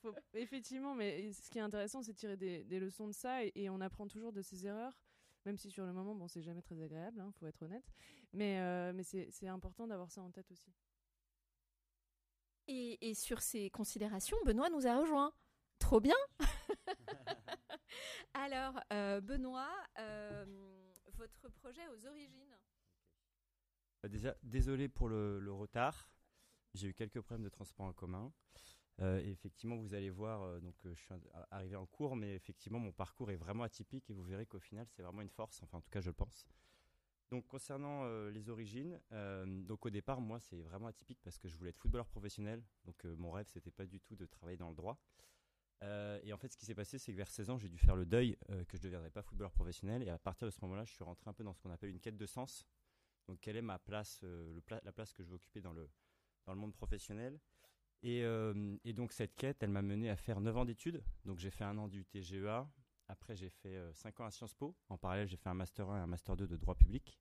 faut, effectivement, mais ce qui est intéressant, c'est de tirer des leçons de ça et on apprend toujours de ses erreurs. Même si sur le moment, bon, c'est jamais très agréable, hein, faut être honnête. Mais c'est important d'avoir ça en tête aussi. Et sur ces considérations, Benoît nous a rejoints. Trop bien. Alors, Benoît, votre projet aux origines. Déjà, désolé pour le retard. J'ai eu quelques problèmes de transport en commun. Effectivement, vous allez voir, je suis arrivé en cours, mais effectivement, mon parcours est vraiment atypique et vous verrez qu'au final, c'est vraiment une force. Enfin, en tout cas, je le pense. Donc, concernant les origines, donc au départ, moi, c'est vraiment atypique parce que je voulais être footballeur professionnel. Donc, mon rêve, c'était pas du tout de travailler dans le droit. Et en fait, ce qui s'est passé, c'est que vers 16 ans, j'ai dû faire le deuil que je ne deviendrais pas footballeur professionnel. Et à partir de ce moment-là, je suis rentré un peu dans ce qu'on appelle une quête de sens. Donc, quelle est ma place, la place que je veux occuper dans le monde professionnel? Et donc cette quête, elle m'a mené à faire 9 ans d'études. Donc j'ai fait un an d'UTGEA, après j'ai fait 5 ans à Sciences Po. En parallèle, j'ai fait un Master 1 et un Master 2 de droit public.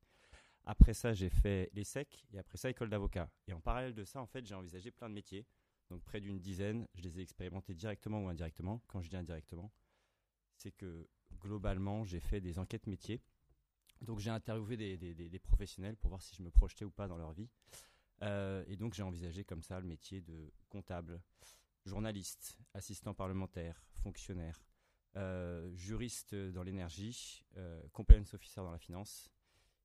Après ça, j'ai fait l'ESSEC et après ça, école d'avocat. Et en parallèle de ça, en fait, j'ai envisagé plein de métiers. Donc près d'une dizaine, je les ai expérimentés directement ou indirectement. Quand je dis indirectement, c'est que globalement, j'ai fait des enquêtes métiers. Donc j'ai interviewé des professionnels pour voir si je me projetais ou pas dans leur vie. Et donc j'ai envisagé comme ça le métier de comptable, journaliste, assistant parlementaire, fonctionnaire, juriste dans l'énergie, compliance officer dans la finance,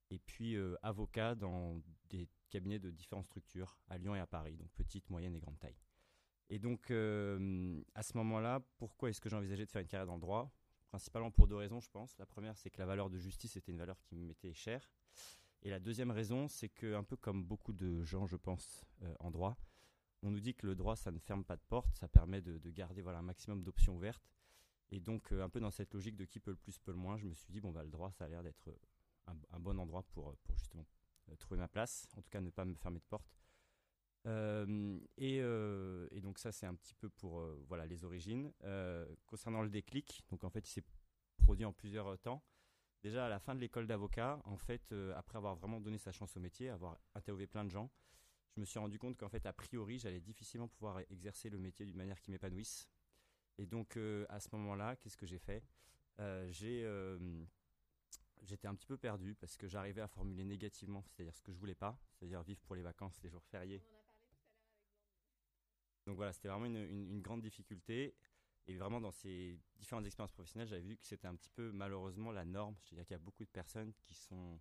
et puis avocat dans des cabinets de différentes structures à Lyon et à Paris, donc petite, moyenne et grande taille. Et donc à ce moment-là, pourquoi est-ce que j'ai envisagé de faire une carrière dans le droit? Principalement pour deux raisons, je pense. La première, c'est que la valeur de justice était une valeur qui me mettait chère. Et la deuxième raison, c'est que, un peu comme beaucoup de gens, je pense, en droit, on nous dit que le droit, ça ne ferme pas de porte, ça permet de garder un maximum d'options ouvertes. Et donc, un peu dans cette logique de qui peut le plus, peut le moins, je me suis dit, le droit, ça a l'air d'être un bon endroit pour justement trouver ma place, en tout cas ne pas me fermer de porte. Et donc ça, c'est un petit peu pour les origines. Concernant le déclic, donc en fait, il s'est produit en plusieurs temps. Déjà, à la fin de l'école d'avocat, en fait, après avoir vraiment donné sa chance au métier, avoir interviewé plein de gens, je me suis rendu compte qu'en fait, a priori, j'allais difficilement pouvoir exercer le métier d'une manière qui m'épanouisse. Et donc, à ce moment-là, qu'est-ce que j'ai fait ? J'étais un petit peu perdu parce que j'arrivais à formuler négativement, c'est-à-dire ce que je voulais pas, c'est-à-dire vivre pour les vacances, les jours fériés. Donc voilà, c'était vraiment une grande difficulté. Et vraiment, dans ces différentes expériences professionnelles, j'avais vu que c'était un petit peu, malheureusement, la norme. C'est-à-dire qu'il y a beaucoup de personnes qui sont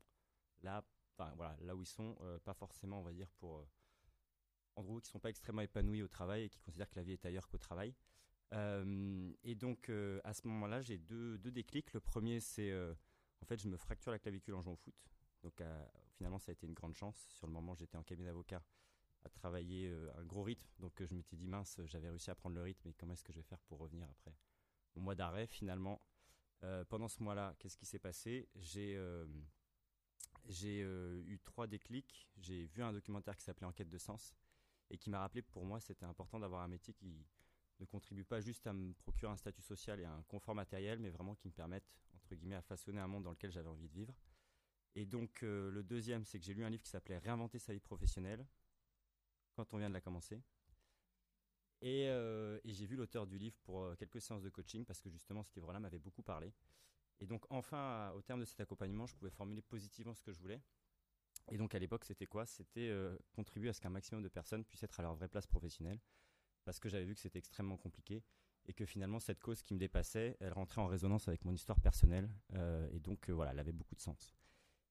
là, là où ils sont, pas forcément, on va dire, en gros, qui ne sont pas extrêmement épanouis au travail et qui considèrent que la vie est ailleurs qu'au travail. Et donc, à ce moment-là, j'ai deux déclics. Le premier, c'est, en fait, je me fracture la clavicule en jouant au foot. Donc, finalement, ça a été une grande chance. Sur le moment, j'étais en cabinet d'avocat à travailler un gros rythme, donc je m'étais dit mince, j'avais réussi à prendre le rythme et comment est-ce que je vais faire pour revenir après mon mois d'arrêt finalement. Pendant ce mois-là, qu'est-ce qui s'est passé? J'ai eu 3 déclics, j'ai vu un documentaire qui s'appelait Enquête de sens et qui m'a rappelé pour moi c'était important d'avoir un métier qui ne contribue pas juste à me procurer un statut social et un confort matériel, mais vraiment qui me permette, entre guillemets, à façonner un monde dans lequel j'avais envie de vivre. Et donc, le deuxième, c'est que j'ai lu un livre qui s'appelait « Réinventer sa vie professionnelle » quand on vient de la commencer. Et j'ai vu l'auteur du livre pour quelques séances de coaching parce que justement, ce livre-là m'avait beaucoup parlé. Et donc, enfin, au terme de cet accompagnement, je pouvais formuler positivement ce que je voulais. Et donc, à l'époque, c'était quoi ? C'était contribuer à ce qu'un maximum de personnes puissent être à leur vraie place professionnelle, parce que j'avais vu que c'était extrêmement compliqué et que finalement, cette cause qui me dépassait, elle rentrait en résonance avec mon histoire personnelle. Et donc, voilà, elle avait beaucoup de sens.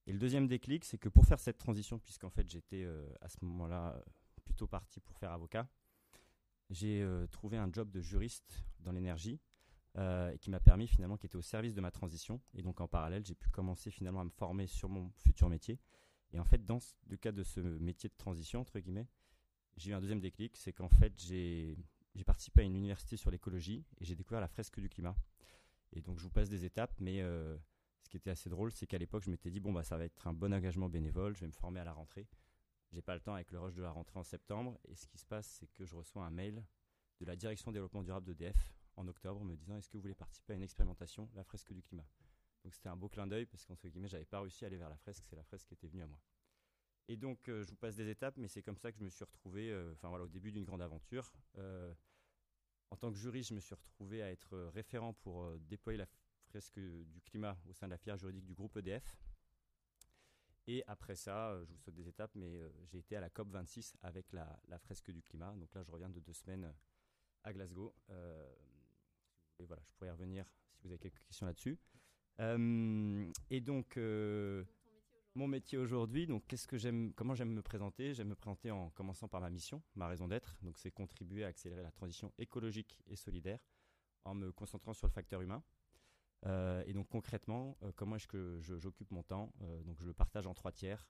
Et le deuxième déclic, c'est que pour faire cette transition, puisqu'en fait, j'étais à ce moment-là plutôt parti pour faire avocat, j'ai trouvé un job de juriste dans l'énergie qui m'a permis finalement, qui était au service de ma transition. Et donc, en parallèle, j'ai pu commencer finalement à me former sur mon futur métier. Et en fait, dans le cadre de ce métier de transition, entre guillemets, j'ai eu un deuxième déclic, c'est qu'en fait, j'ai participé à une université sur l'écologie et j'ai découvert la fresque du climat. Et donc, je vous passe des étapes, mais ce qui était assez drôle, c'est qu'à l'époque, je m'étais dit, bon, bah, ça va être un bon engagement bénévole, je vais me former à la rentrée. J'ai pas le temps avec le rush de la rentrée en septembre. Et ce qui se passe, c'est que je reçois un mail de la direction développement durable d'EDF en octobre me disant, est-ce que vous voulez participer à une expérimentation, la fresque du climat ? Donc c'était un beau clin d'œil parce qu'entre guillemets, j'avais pas réussi à aller vers la fresque, c'est la fresque qui était venue à moi. Et donc je vous passe des étapes, mais c'est comme ça que je me suis retrouvé, voilà, au début d'une grande aventure. En tant que juriste, je me suis retrouvé à être référent pour déployer la fresque du climat au sein de la filière juridique du groupe EDF. Et après ça, je vous saute des étapes, mais j'ai été à la COP 26 avec la fresque du climat. Donc là, je reviens de 2 semaines à Glasgow. Et voilà, je pourrais y revenir si vous avez quelques questions là-dessus. Et donc, mon métier aujourd'hui, donc qu'est-ce que j'aime, comment j'aime me présenter ? J'aime me présenter en commençant par ma mission, ma raison d'être. Donc, c'est contribuer à accélérer la transition écologique et solidaire en me concentrant sur le facteur humain. Et donc, concrètement, comment est-ce que j'occupe mon temps ? Donc, je le partage en 3 tiers.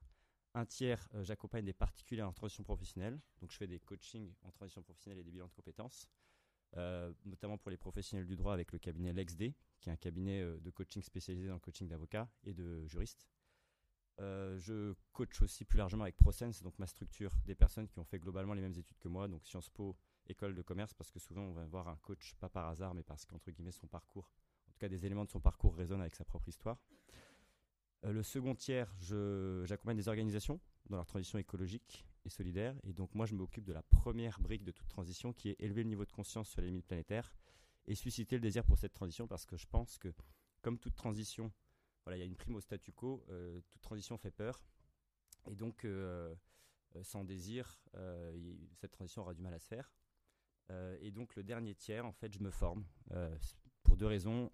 Un tiers, j'accompagne des particuliers en transition professionnelle. Donc, je fais des coachings en transition professionnelle et des bilans de compétences. Notamment pour les professionnels du droit avec le cabinet LexD, qui est un cabinet de coaching spécialisé dans le coaching d'avocats et de juristes. Je coach aussi plus largement avec ProSense, donc ma structure, des personnes qui ont fait globalement les mêmes études que moi, donc Sciences Po, école de commerce, parce que souvent on va voir un coach, pas par hasard, mais parce qu'entre guillemets son parcours, en tout cas des éléments de son parcours résonnent avec sa propre histoire. Le second tiers, j'accompagne des organisations dans leur transition écologique et solidaire. Et donc, moi, je m'occupe de la première brique de toute transition qui est élever le niveau de conscience sur les limites planétaires et susciter le désir pour cette transition parce que je pense que, comme toute transition, voilà, il y a une prime au statu quo, toute transition fait peur. Et donc, sans désir, cette transition aura du mal à se faire. Et donc, le dernier tiers, en fait, je me forme pour 2 raisons.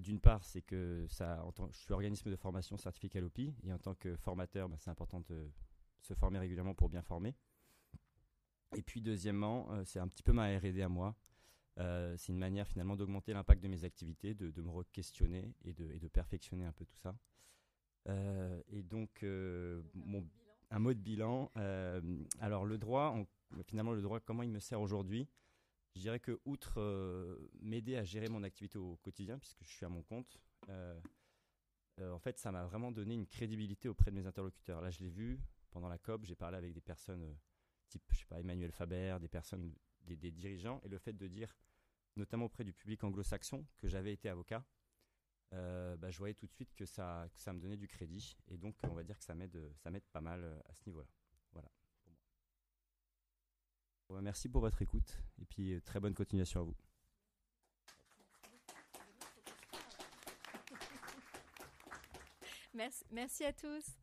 D'une part, c'est que je suis organisme de formation certifié Lopi et en tant que formateur, c'est important de se former régulièrement pour bien former. Et puis deuxièmement, c'est un petit peu ma R&D à moi. C'est une manière finalement d'augmenter l'impact de mes activités, de me re-questionner et de perfectionner un peu tout ça. Et donc, un mot de bilan. Alors le droit, finalement le droit, comment il me sert aujourd'hui ? Je dirais que, outre m'aider à gérer mon activité au quotidien, puisque je suis à mon compte, en fait, ça m'a vraiment donné une crédibilité auprès de mes interlocuteurs. Là, je l'ai vu, pendant la COP, j'ai parlé avec des personnes type, je sais pas, Emmanuel Faber, des personnes, des dirigeants, et le fait de dire, notamment auprès du public anglo-saxon, que j'avais été avocat, je voyais tout de suite que ça me donnait du crédit, et donc on va dire que ça m'aide pas mal à ce niveau-là. Voilà. Merci pour votre écoute et puis très bonne continuation à vous. Merci à tous.